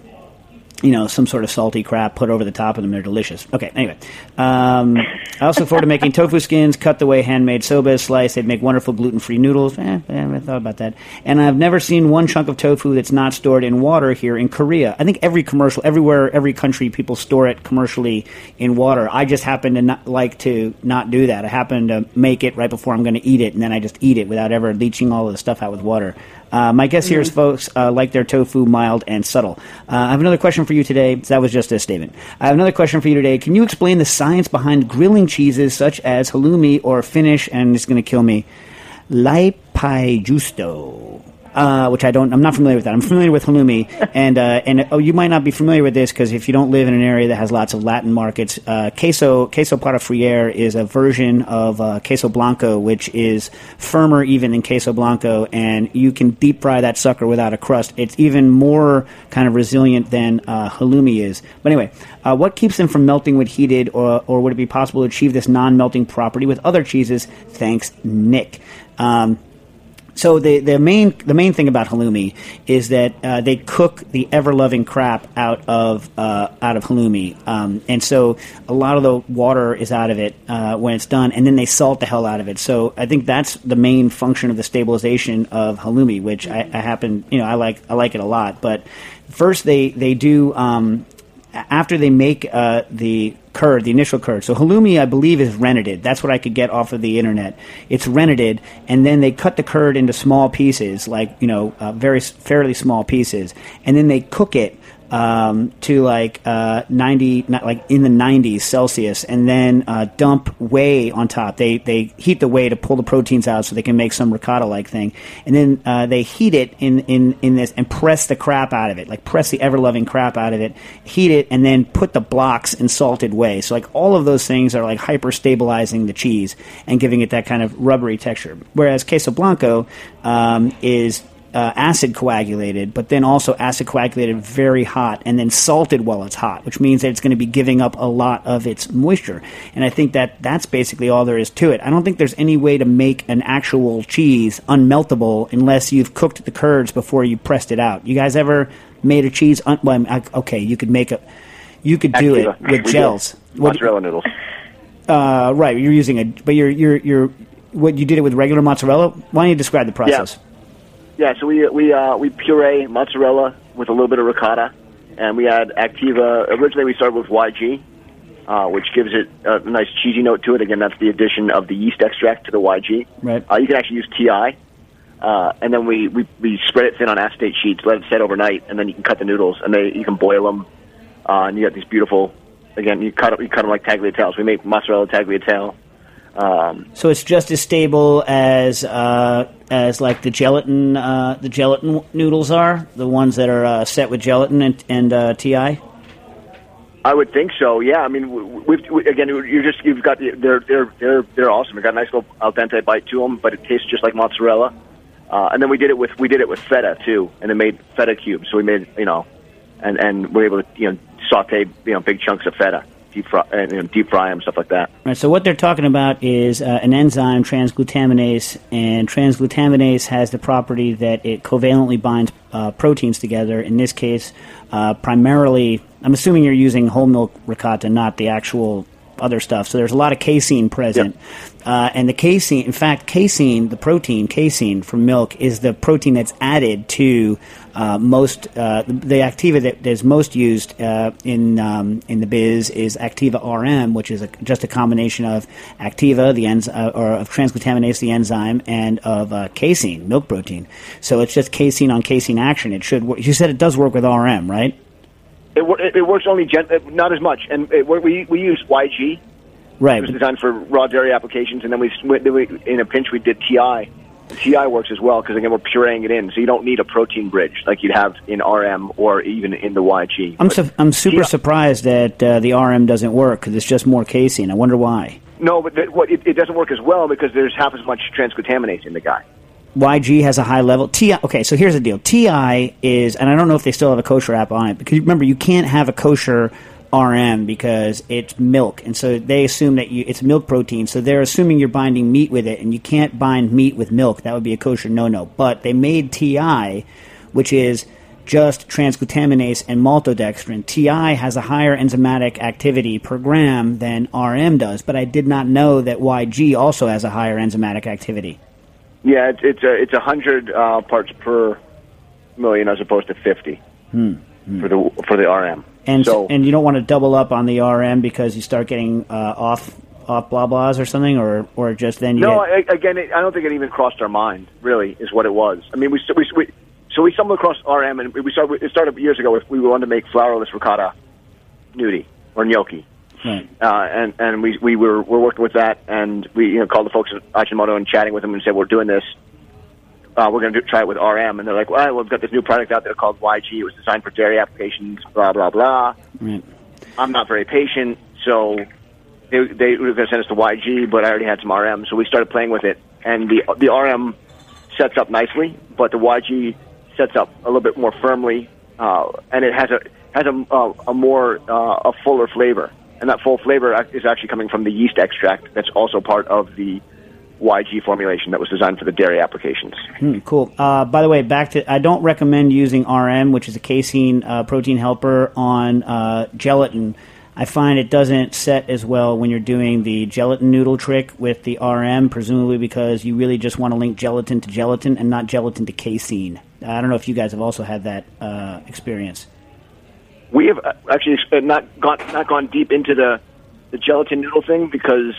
you know some sort of salty crap put over the top of them. They're delicious. Okay. Anyway, um, I also look forward to making tofu skins, cut the way handmade soba slice. They'd make wonderful gluten-free noodles. Eh, I haven't thought about that. And I've never seen one chunk of tofu that's not stored in water here in Korea. I think every commercial, everywhere, every country, people store it commercially in water. I just happen to not like to not do that. I happen to make it right before I'm going to eat it, and then I just eat it without ever leaching all of the stuff out with water. Uh, my guess mm-hmm. here is folks uh, like their tofu mild and subtle. Uh, I have another question for you today. That was just a statement. I have another question for you today. Can you explain the science behind grilling cheeses such as halloumi or Finnish, and it's going to kill me, laipajusto, uh, which I don't, I'm not familiar with that. I'm familiar with halloumi, and uh, and oh, you might not be familiar with this because if you don't live in an area that has lots of Latin markets, uh, queso queso para frier is a version of uh, queso blanco, which is firmer even than queso blanco, and you can deep fry that sucker without a crust. It's even more kind of resilient than uh, halloumi is. But anyway. Uh, what keeps them from melting when heated, or, or would it be possible to achieve this non-melting property with other cheeses? Thanks, Nick. Um, so the the main the main thing about halloumi is that uh, they cook the ever-loving crap out of uh, out of halloumi, um, and so a lot of the water is out of it uh, when it's done, and then they salt the hell out of it. So I think that's the main function of the stabilization of halloumi, which I, I happen you know I like I like it a lot. But first they they do. Um, After they make uh, the curd, the initial curd. So halloumi, I believe, is renneted. That's what I could get off of the internet. It's renneted, and then they cut the curd into small pieces, like, you know, uh, very fairly small pieces, and then they cook it um, to like uh, ninety, not like in the nineties Celsius, and then uh, dump whey on top. They they heat the whey to pull the proteins out, so they can make some ricotta-like thing, and then uh, they heat it in, in, in this and press the crap out of it, like press the ever-loving crap out of it, heat it, and then put the blocks in salted whey. So like all of those things are like hyper-stabilizing the cheese and giving it that kind of rubbery texture. Whereas queso blanco um, is Uh, acid coagulated, but then also acid coagulated very hot and then salted while it's hot, which means that it's going to be giving up a lot of its moisture. And I think that that's basically all there is to it. I don't think there's any way to make an actual cheese unmeltable unless you've cooked the curds before you pressed it out. You guys ever made a cheese? Un- well, I, okay, you could make a You could do Activa. it with we gels. What, mozzarella noodles. Uh, right, you're using a, but you're you're you're what you did it with regular mozzarella. Why don't you describe the process? Yeah, yeah so we we uh, we puree mozzarella with a little bit of ricotta, and we add Activa. Originally, we started with Y G, uh, which gives it a nice cheesy note to it. Again, that's the addition of the yeast extract to the Y G. Right. Uh, you can actually use T I. Uh, and then we, we, we spread it thin on acetate sheets, let it set overnight, and then you can cut the noodles, and they you can boil them, uh, and you got these beautiful. Again, you cut you cut them like tagliatelles. We make mozzarella tagliatelle. Um, so it's just as stable as uh, as like the gelatin uh, the gelatin noodles are, the ones that are uh, set with gelatin and, and uh, T I. I would think so. Yeah, I mean, we've, we, again, you just you've got they're they're they're they're awesome. They got a nice little al dente bite to them, but it tastes just like mozzarella. Uh, and then we did it with we did it with feta too, and it made feta cubes. So we made you know, and and we were able to you know saute you know big chunks of feta, deep fry and you know, deep fry them, stuff like that. All right. So what they're talking about is uh, an enzyme, transglutaminase, and transglutaminase has the property that it covalently binds uh, proteins together. In this case, uh, primarily, I'm assuming you're using whole milk ricotta, not the actual other stuff. So there's a lot of casein present. Yep. Uh, and the casein, in fact, casein, the protein, casein from milk is the protein that's added to uh, most, uh, the, the Activa that is most used uh, in um, in the biz is Activa R M, which is a, just a combination of Activa, the enz- uh, or of transglutaminase, the enzyme, and of uh, casein, milk protein. So it's just casein on casein action. It should, wor- you said it does work with R M, right? It, it works only gen- not as much, and it, we we use Y G, right? It was designed for raw dairy applications, and then we, we in a pinch we did T I. The T I works as well because again we're pureeing it in, so you don't need a protein bridge like you'd have in R M or even in the Y G. I'm su- I'm super T I- surprised that uh, the R M doesn't work because it's just more casein. I wonder why. No, but th- what, it, it doesn't work as well because there's half as much transglutaminase in the guy. Y G has a high level. T I, okay, so here's the deal. T I is, and I don't know if they still have a kosher app on it, because remember, you can't have a kosher R M because it's milk, and so they assume that you, it's milk protein, so they're assuming you're binding meat with it, and you can't bind meat with milk. That would be a kosher no-no. But they made T I, which is just transglutaminase and maltodextrin. T I has a higher enzymatic activity per gram than R M does, but I did not know that Y G also has a higher enzymatic activity. Yeah, it's it's a it's a hundred uh, parts per million as opposed to fifty hmm. Hmm. for the for the R M. And so, and you don't want to double up on the R M because you start getting uh, off off blah blahs or something, or or just then you no. Get... I, again, it, I don't think it even crossed our mind. Really, is what it was. I mean, we we, we so we stumbled across R M and we started it started years ago. If we wanted to make flourless ricotta, nudie or gnocchi. Right. Uh, and and we we were we're working with that, and we you know called the folks at Ajinomoto and chatting with them and said we're doing this. Uh, we're going to try it with R M, and they're like, well, we've got this new product out there called Y G. It was designed for dairy applications. Blah blah blah. Right. I'm not very patient, so they they were going to send us to Y G, but I already had some R M, so we started playing with it, and the the R M sets up nicely, but the Y G sets up a little bit more firmly, uh, and it has a has a a, a more uh, a fuller flavor. And that full flavor is actually coming from the yeast extract that's also part of the Y G formulation that was designed for the dairy applications. Hmm, cool. Uh, by the way, back to I don't recommend using R M, which is a casein uh, protein helper, on uh, gelatin. I find it doesn't set as well when you're doing the gelatin noodle trick with the R M, presumably because you really just want to link gelatin to gelatin and not gelatin to casein. I don't know if you guys have also had that uh, experience. We have actually not gone not gone deep into the, the gelatin noodle thing because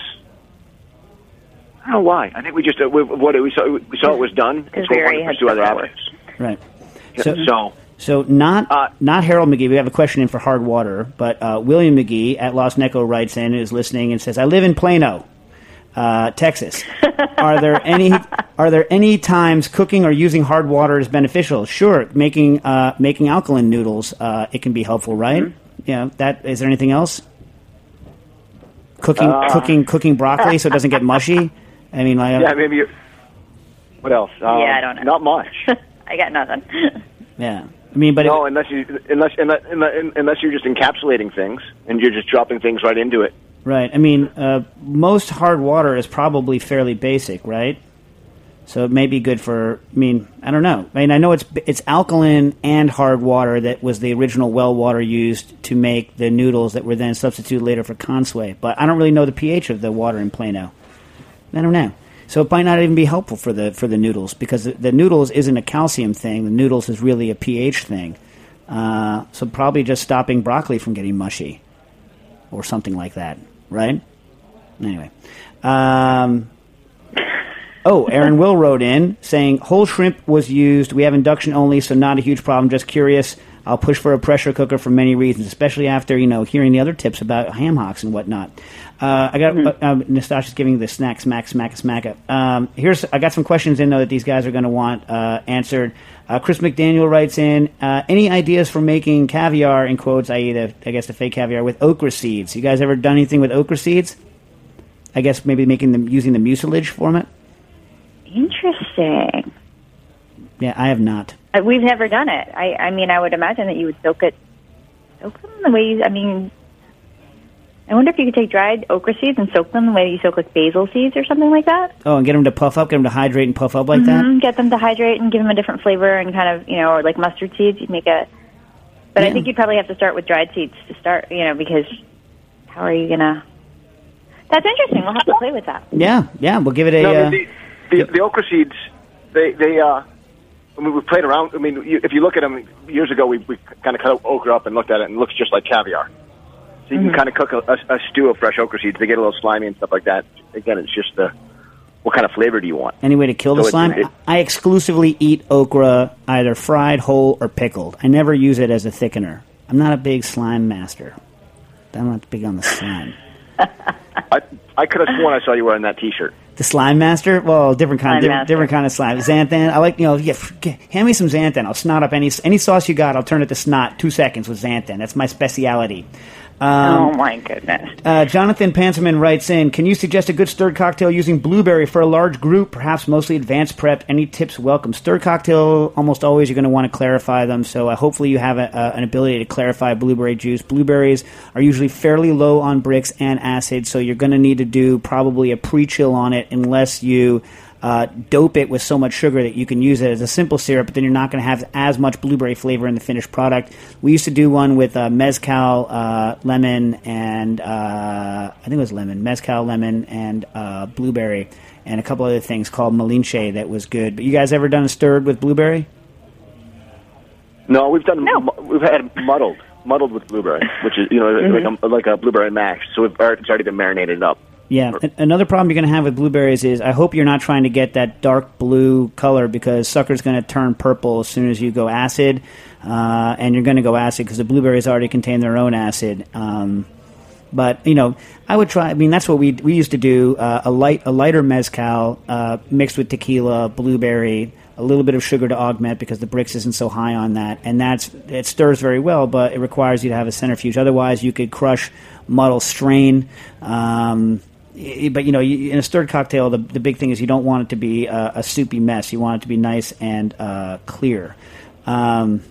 I don't know why. I think we just uh, we, what we saw we saw it was done. It's very to pursue other avenues. Right. So so, so not uh, not Harold McGee. We have a question in for Hard Water, but uh, William McGee at Los Neco writes in and is listening and says, "I live in Plano, uh, Texas. Are there any are there any times cooking or using hard water is beneficial? Sure, making uh, making alkaline noodles uh, it can be helpful, right? Mm-hmm. Yeah. That is there anything else? Cooking uh, cooking cooking broccoli so it doesn't get mushy. I mean, like, yeah, maybe. You're, what else? Um, yeah, I don't know. Not much. I got nothing. Yeah, I mean, but no, it, unless you unless unless unless you're just encapsulating things and you're just dropping things right into it. Right. I mean, uh, most hard water is probably fairly basic, right? So it may be good for, I mean, I don't know. I mean, I know it's it's alkaline and hard water that was the original well water used to make the noodles that were then substituted later for Consué. But I don't really know the pH of the water in Plano. I don't know. So it might not even be helpful for the for the noodles, because the, the noodles isn't a calcium thing. The noodles is really a pH thing. Uh, so probably just stopping broccoli from getting mushy or something like that, right? Anyway. Um... Oh, Aaron Will wrote in saying, whole shrimp was used. We have induction only, so not a huge problem. Just curious. I'll push for a pressure cooker for many reasons, especially after, you know, hearing the other tips about ham hocks and whatnot. Uh, I got mm-hmm. uh, Nastashia's giving the snack, smack, smack, smack. Um, here's I got some questions in, though, that these guys are going to want uh, answered. Uh, Chris McDaniel writes in, uh, any ideas for making caviar, in quotes, that is, the, I guess the fake caviar, with okra seeds? You guys ever done anything with okra seeds? I guess maybe making them using the mucilage format? Interesting. Yeah, I have not. We've never done it. I, I mean, I would imagine that you would soak it. Soak them the way you, I mean, I wonder if you could take dried okra seeds and soak them the way you soak like basil seeds or something like that. Oh, and get them to puff up, get them to hydrate and puff up like mm-hmm. that? Get them to hydrate and give them a different flavor and kind of, you know, or like mustard seeds, you'd make a... But yeah. I think you'd probably have to start with dried seeds to start, you know, because how are you going to... That's interesting. We'll have to play with that. Yeah, yeah, we'll give it a... No, uh, The, the okra seeds, they, they uh, I mean, we've played around. I mean, you, if you look at them, years ago, we, we kind of cut okra up and looked at it, and it looks just like caviar. So you mm-hmm. can kind of cook a, a, a stew of fresh okra seeds. They get a little slimy and stuff like that. Again, it's just the, what kind of flavor do you want? Any way to kill so the slime? It, it, I exclusively eat okra either fried, whole, or pickled. I never use it as a thickener. I'm not a big slime master. I'm not big on the slime. I, I could have sworn I saw you wearing that T-shirt. The slime master? Well, different kind, different, different kind of slime. Xanthan. I like, you know, yeah, hand me some xanthan. I'll snot up any any sauce you got. I'll turn it to snot. Two seconds with xanthan. That's my speciality. Um, oh, my goodness. Uh, Jonathan Panserman writes in, can you suggest a good stirred cocktail using blueberry for a large group, perhaps mostly advanced prep? Any tips welcome? Stirred cocktail, almost always you're going to want to clarify them, so uh, hopefully you have a, uh, an ability to clarify blueberry juice. Blueberries are usually fairly low on bricks and acid, so you're going to need to do probably a pre-chill on it unless you uh, dope it with so much sugar that you can use it as a simple syrup, but then you're not going to have as much blueberry flavor in the finished product. We used to do one with uh, mezcal, uh, lemon, and uh, I think it was lemon, mezcal, lemon, and uh, blueberry, and a couple other things called malinche that was good. But you guys ever done a stirred with blueberry? No, we've done. No. We've had muddled, muddled with blueberry, which is you know mm-hmm. like, a, like a blueberry mash. So we've already, it's already been marinated up. Yeah, another problem you're going to have with blueberries is I hope you're not trying to get that dark blue color because sucker's going to turn purple as soon as you go acid, uh, and you're going to go acid because the blueberries already contain their own acid. Um, but, you know, I would try – I mean, that's what we we used to do, uh, a light a lighter mezcal uh, mixed with tequila, blueberry, a little bit of sugar to augment because the Brix isn't so high on that, and that's it stirs very well, but it requires you to have a centrifuge. Otherwise, you could crush, muddle, strain um, – but, you know, in a stirred cocktail, the the big thing is you don't want it to be a, a soupy mess. You want it to be nice and uh, clear. Um,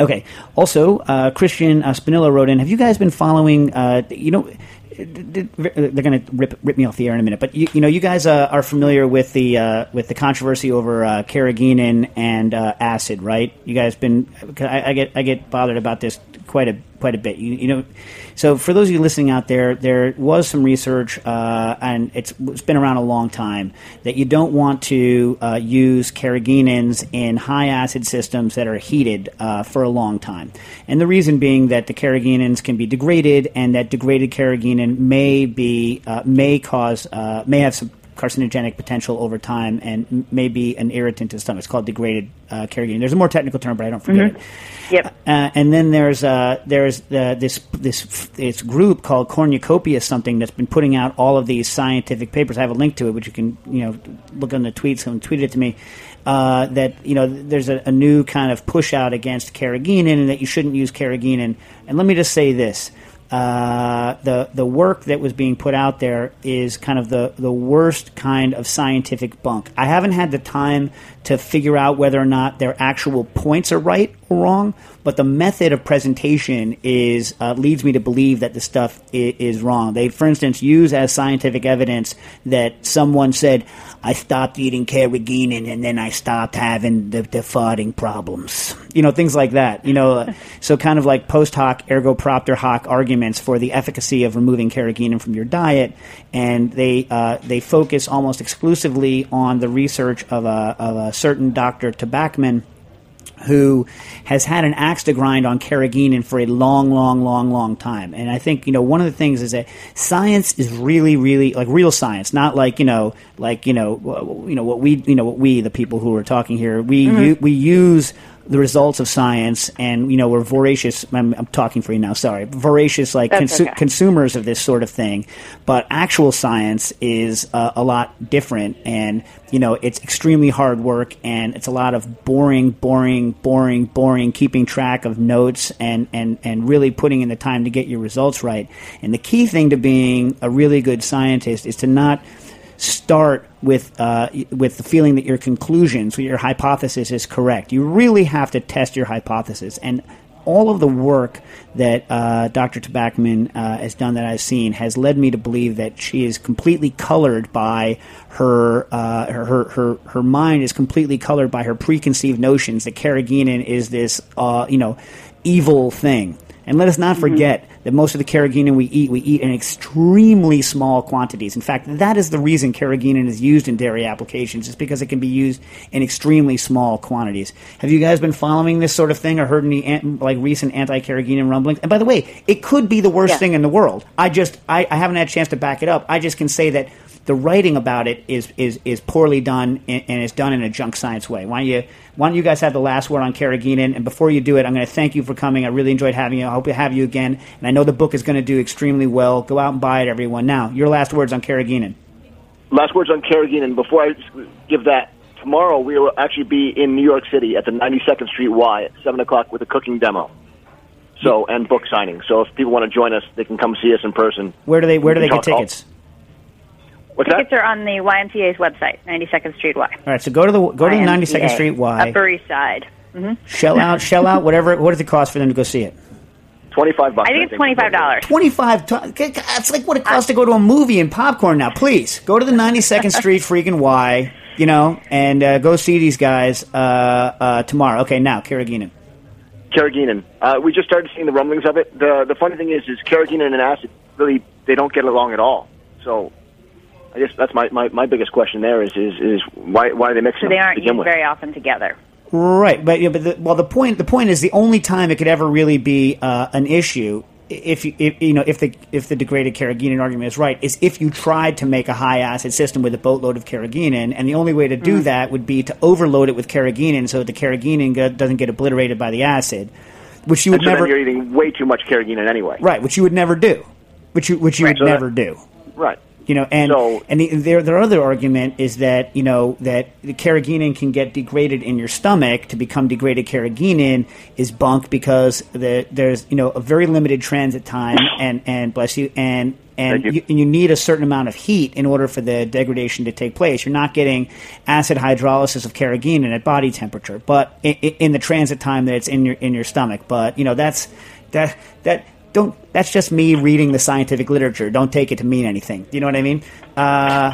okay. Also, uh, Christian uh, Spinilla wrote in, have you guys been following, uh, you know, they're going to rip rip me off the air in a minute, but, you, you know, you guys uh, are familiar with the uh, with the controversy over uh, carrageenan and uh, acid, right? You guys been, I, I get I get bothered about this quite a quite a bit. You, you know, so for those of you listening out there, there was some research, uh, and it's, it's been around a long time, that you don't want to uh, use carrageenans in high acid systems that are heated uh, for a long time. And the reason being that the carrageenans can be degraded, and that degraded carrageenan may be uh, may cause uh, may have some carcinogenic potential over time and may be an irritant to the stomach. It's called degraded uh, carrageenan. There's a more technical term, but I don't forget mm-hmm. it. Yep. Uh, and then there's uh, there's uh, this this this group called Cornucopia something that's been putting out all of these scientific papers. I have a link to it, which you can you know look on the tweets. Someone tweeted it to me. Uh, that you know, there's a, a new kind of push out against carrageenan and that you shouldn't use carrageenan. And let me just say this. Uh, the the work that was being put out there is kind of the, the worst kind of scientific bunk. I haven't had the time to figure out whether or not their actual points are right wrong, but the method of presentation is uh, leads me to believe that the stuff is, is wrong. They, for instance, use as scientific evidence that someone said, I stopped eating carrageenan and then I stopped having the, the farting problems. You know, things like that. You know, so kind of like post hoc, ergo propter hoc arguments for the efficacy of removing carrageenan from your diet, and they uh, they focus almost exclusively on the research of a, of a certain Doctor Tabakman, who has had an axe to grind on carrageenan for a long, long, long, long time. And I think, you know, one of the things is that science is really, really, like real science, not like, you know, like, you know, you know what we, you know, what we, the people who are talking here, we, mm-hmm. u- we use the results of science and, you know, we're voracious, I'm, I'm talking for you now, sorry, voracious, like consu- okay. consumers of this sort of thing. But actual science is uh, a lot different, and, you know, it's extremely hard work, and it's a lot of boring, boring, boring, boring, keeping track of notes and, and, and really putting in the time to get your results right. And the key thing to being a really good scientist is to not start with uh, with the feeling that your conclusions, your hypothesis is correct. You really have to test your hypothesis. And all of the work that uh, Doctor Tabakman uh, has done that I've seen has led me to believe that she is completely colored by her, uh, her, her, her, her mind is completely colored by her preconceived notions that carrageenan is this, uh, you know, evil thing. And let us not forget mm-hmm. that most of the carrageenan we eat, we eat in extremely small quantities. In fact, that is the reason carrageenan is used in dairy applications, is because it can be used in extremely small quantities. Have you guys been following this sort of thing or heard any ant- like recent anti-carrageenan rumblings? And by the way, it could be the worst yeah. thing in the world. I just I, I haven't had a chance to back it up. I just can say that the writing about it is is, is poorly done and, and is done in a junk science way. Why don't you why don't you guys have the last word on carrageenan? And before you do it, I'm going to thank you for coming. I really enjoyed having you. I hope to have you again. And I know the book is going to do extremely well. Go out and buy it, everyone. Now, your last words on carrageenan. Last words on carrageenan. Before I give that, tomorrow we will actually be in New York City at the ninety-second Street Y at seven o'clock with a cooking demo. So and book signing. So if people want to join us, they can come see us in person. Where do they Where do they get tickets? All- What's Tickets that? are on the Y M C A's website, ninety-second Street Y. All right, so go to the go to the ninety-second Street Y. Upper East Side. Mm-hmm. Shell out, shell out, whatever. What does it cost for them to go see it? Twenty-five bucks. I think it's twenty-five dollars. Twenty-five. That's like what it costs to go to a movie and popcorn now. Please go to the ninety-second Street freaking Y, you know, and uh, go see these guys uh, uh, tomorrow. Okay, now carrageenan. Carrageenan. Uh, we just started seeing the rumblings of it. the The funny thing is, is carrageenan and acid really they don't get along at all. So. I guess that's my, my, my biggest question there is is, is why why are they mixing so them? They aren't used with? very often together. Right, but yeah, but the, well the point the point is the only time it could ever really be uh, an issue if you if, you know if the if the degraded carrageenan argument is right is if you tried to make a high acid system with a boatload of carrageenan, and the only way to do mm-hmm. that would be to overload it with carrageenan so that the carrageenan go- doesn't get obliterated by the acid, which you would so never. You're eating way too much carrageenan anyway. Right, which you would never do, which you which you right, would so never that, do. Right. You know, and so, and the, their their other argument is that you know that the carrageenan can get degraded in your stomach to become degraded carrageenan is bunk because the, there's you know a very limited transit time and, and bless you and and you. You, and you need a certain amount of heat in order for the degradation to take place. You're not getting acid hydrolysis of carrageenan at body temperature, but in, in the transit time that it's in your in your stomach. But you know that's that that. Don't. That's just me reading the scientific literature. Don't take it to mean anything. You know what I mean? Uh,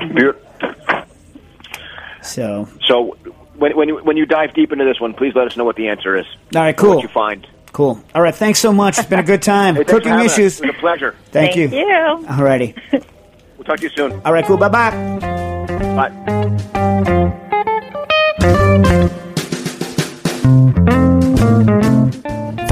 so, so when when you, when you dive deep into this one, please let us know what the answer is. All right, cool. What you find? Cool. All right, thanks so much. It's been a good time. Hey, Cooking issues. It was a pleasure. Thank, Thank you. you. All righty. We'll talk to you soon. All right, cool. Bye bye. Bye.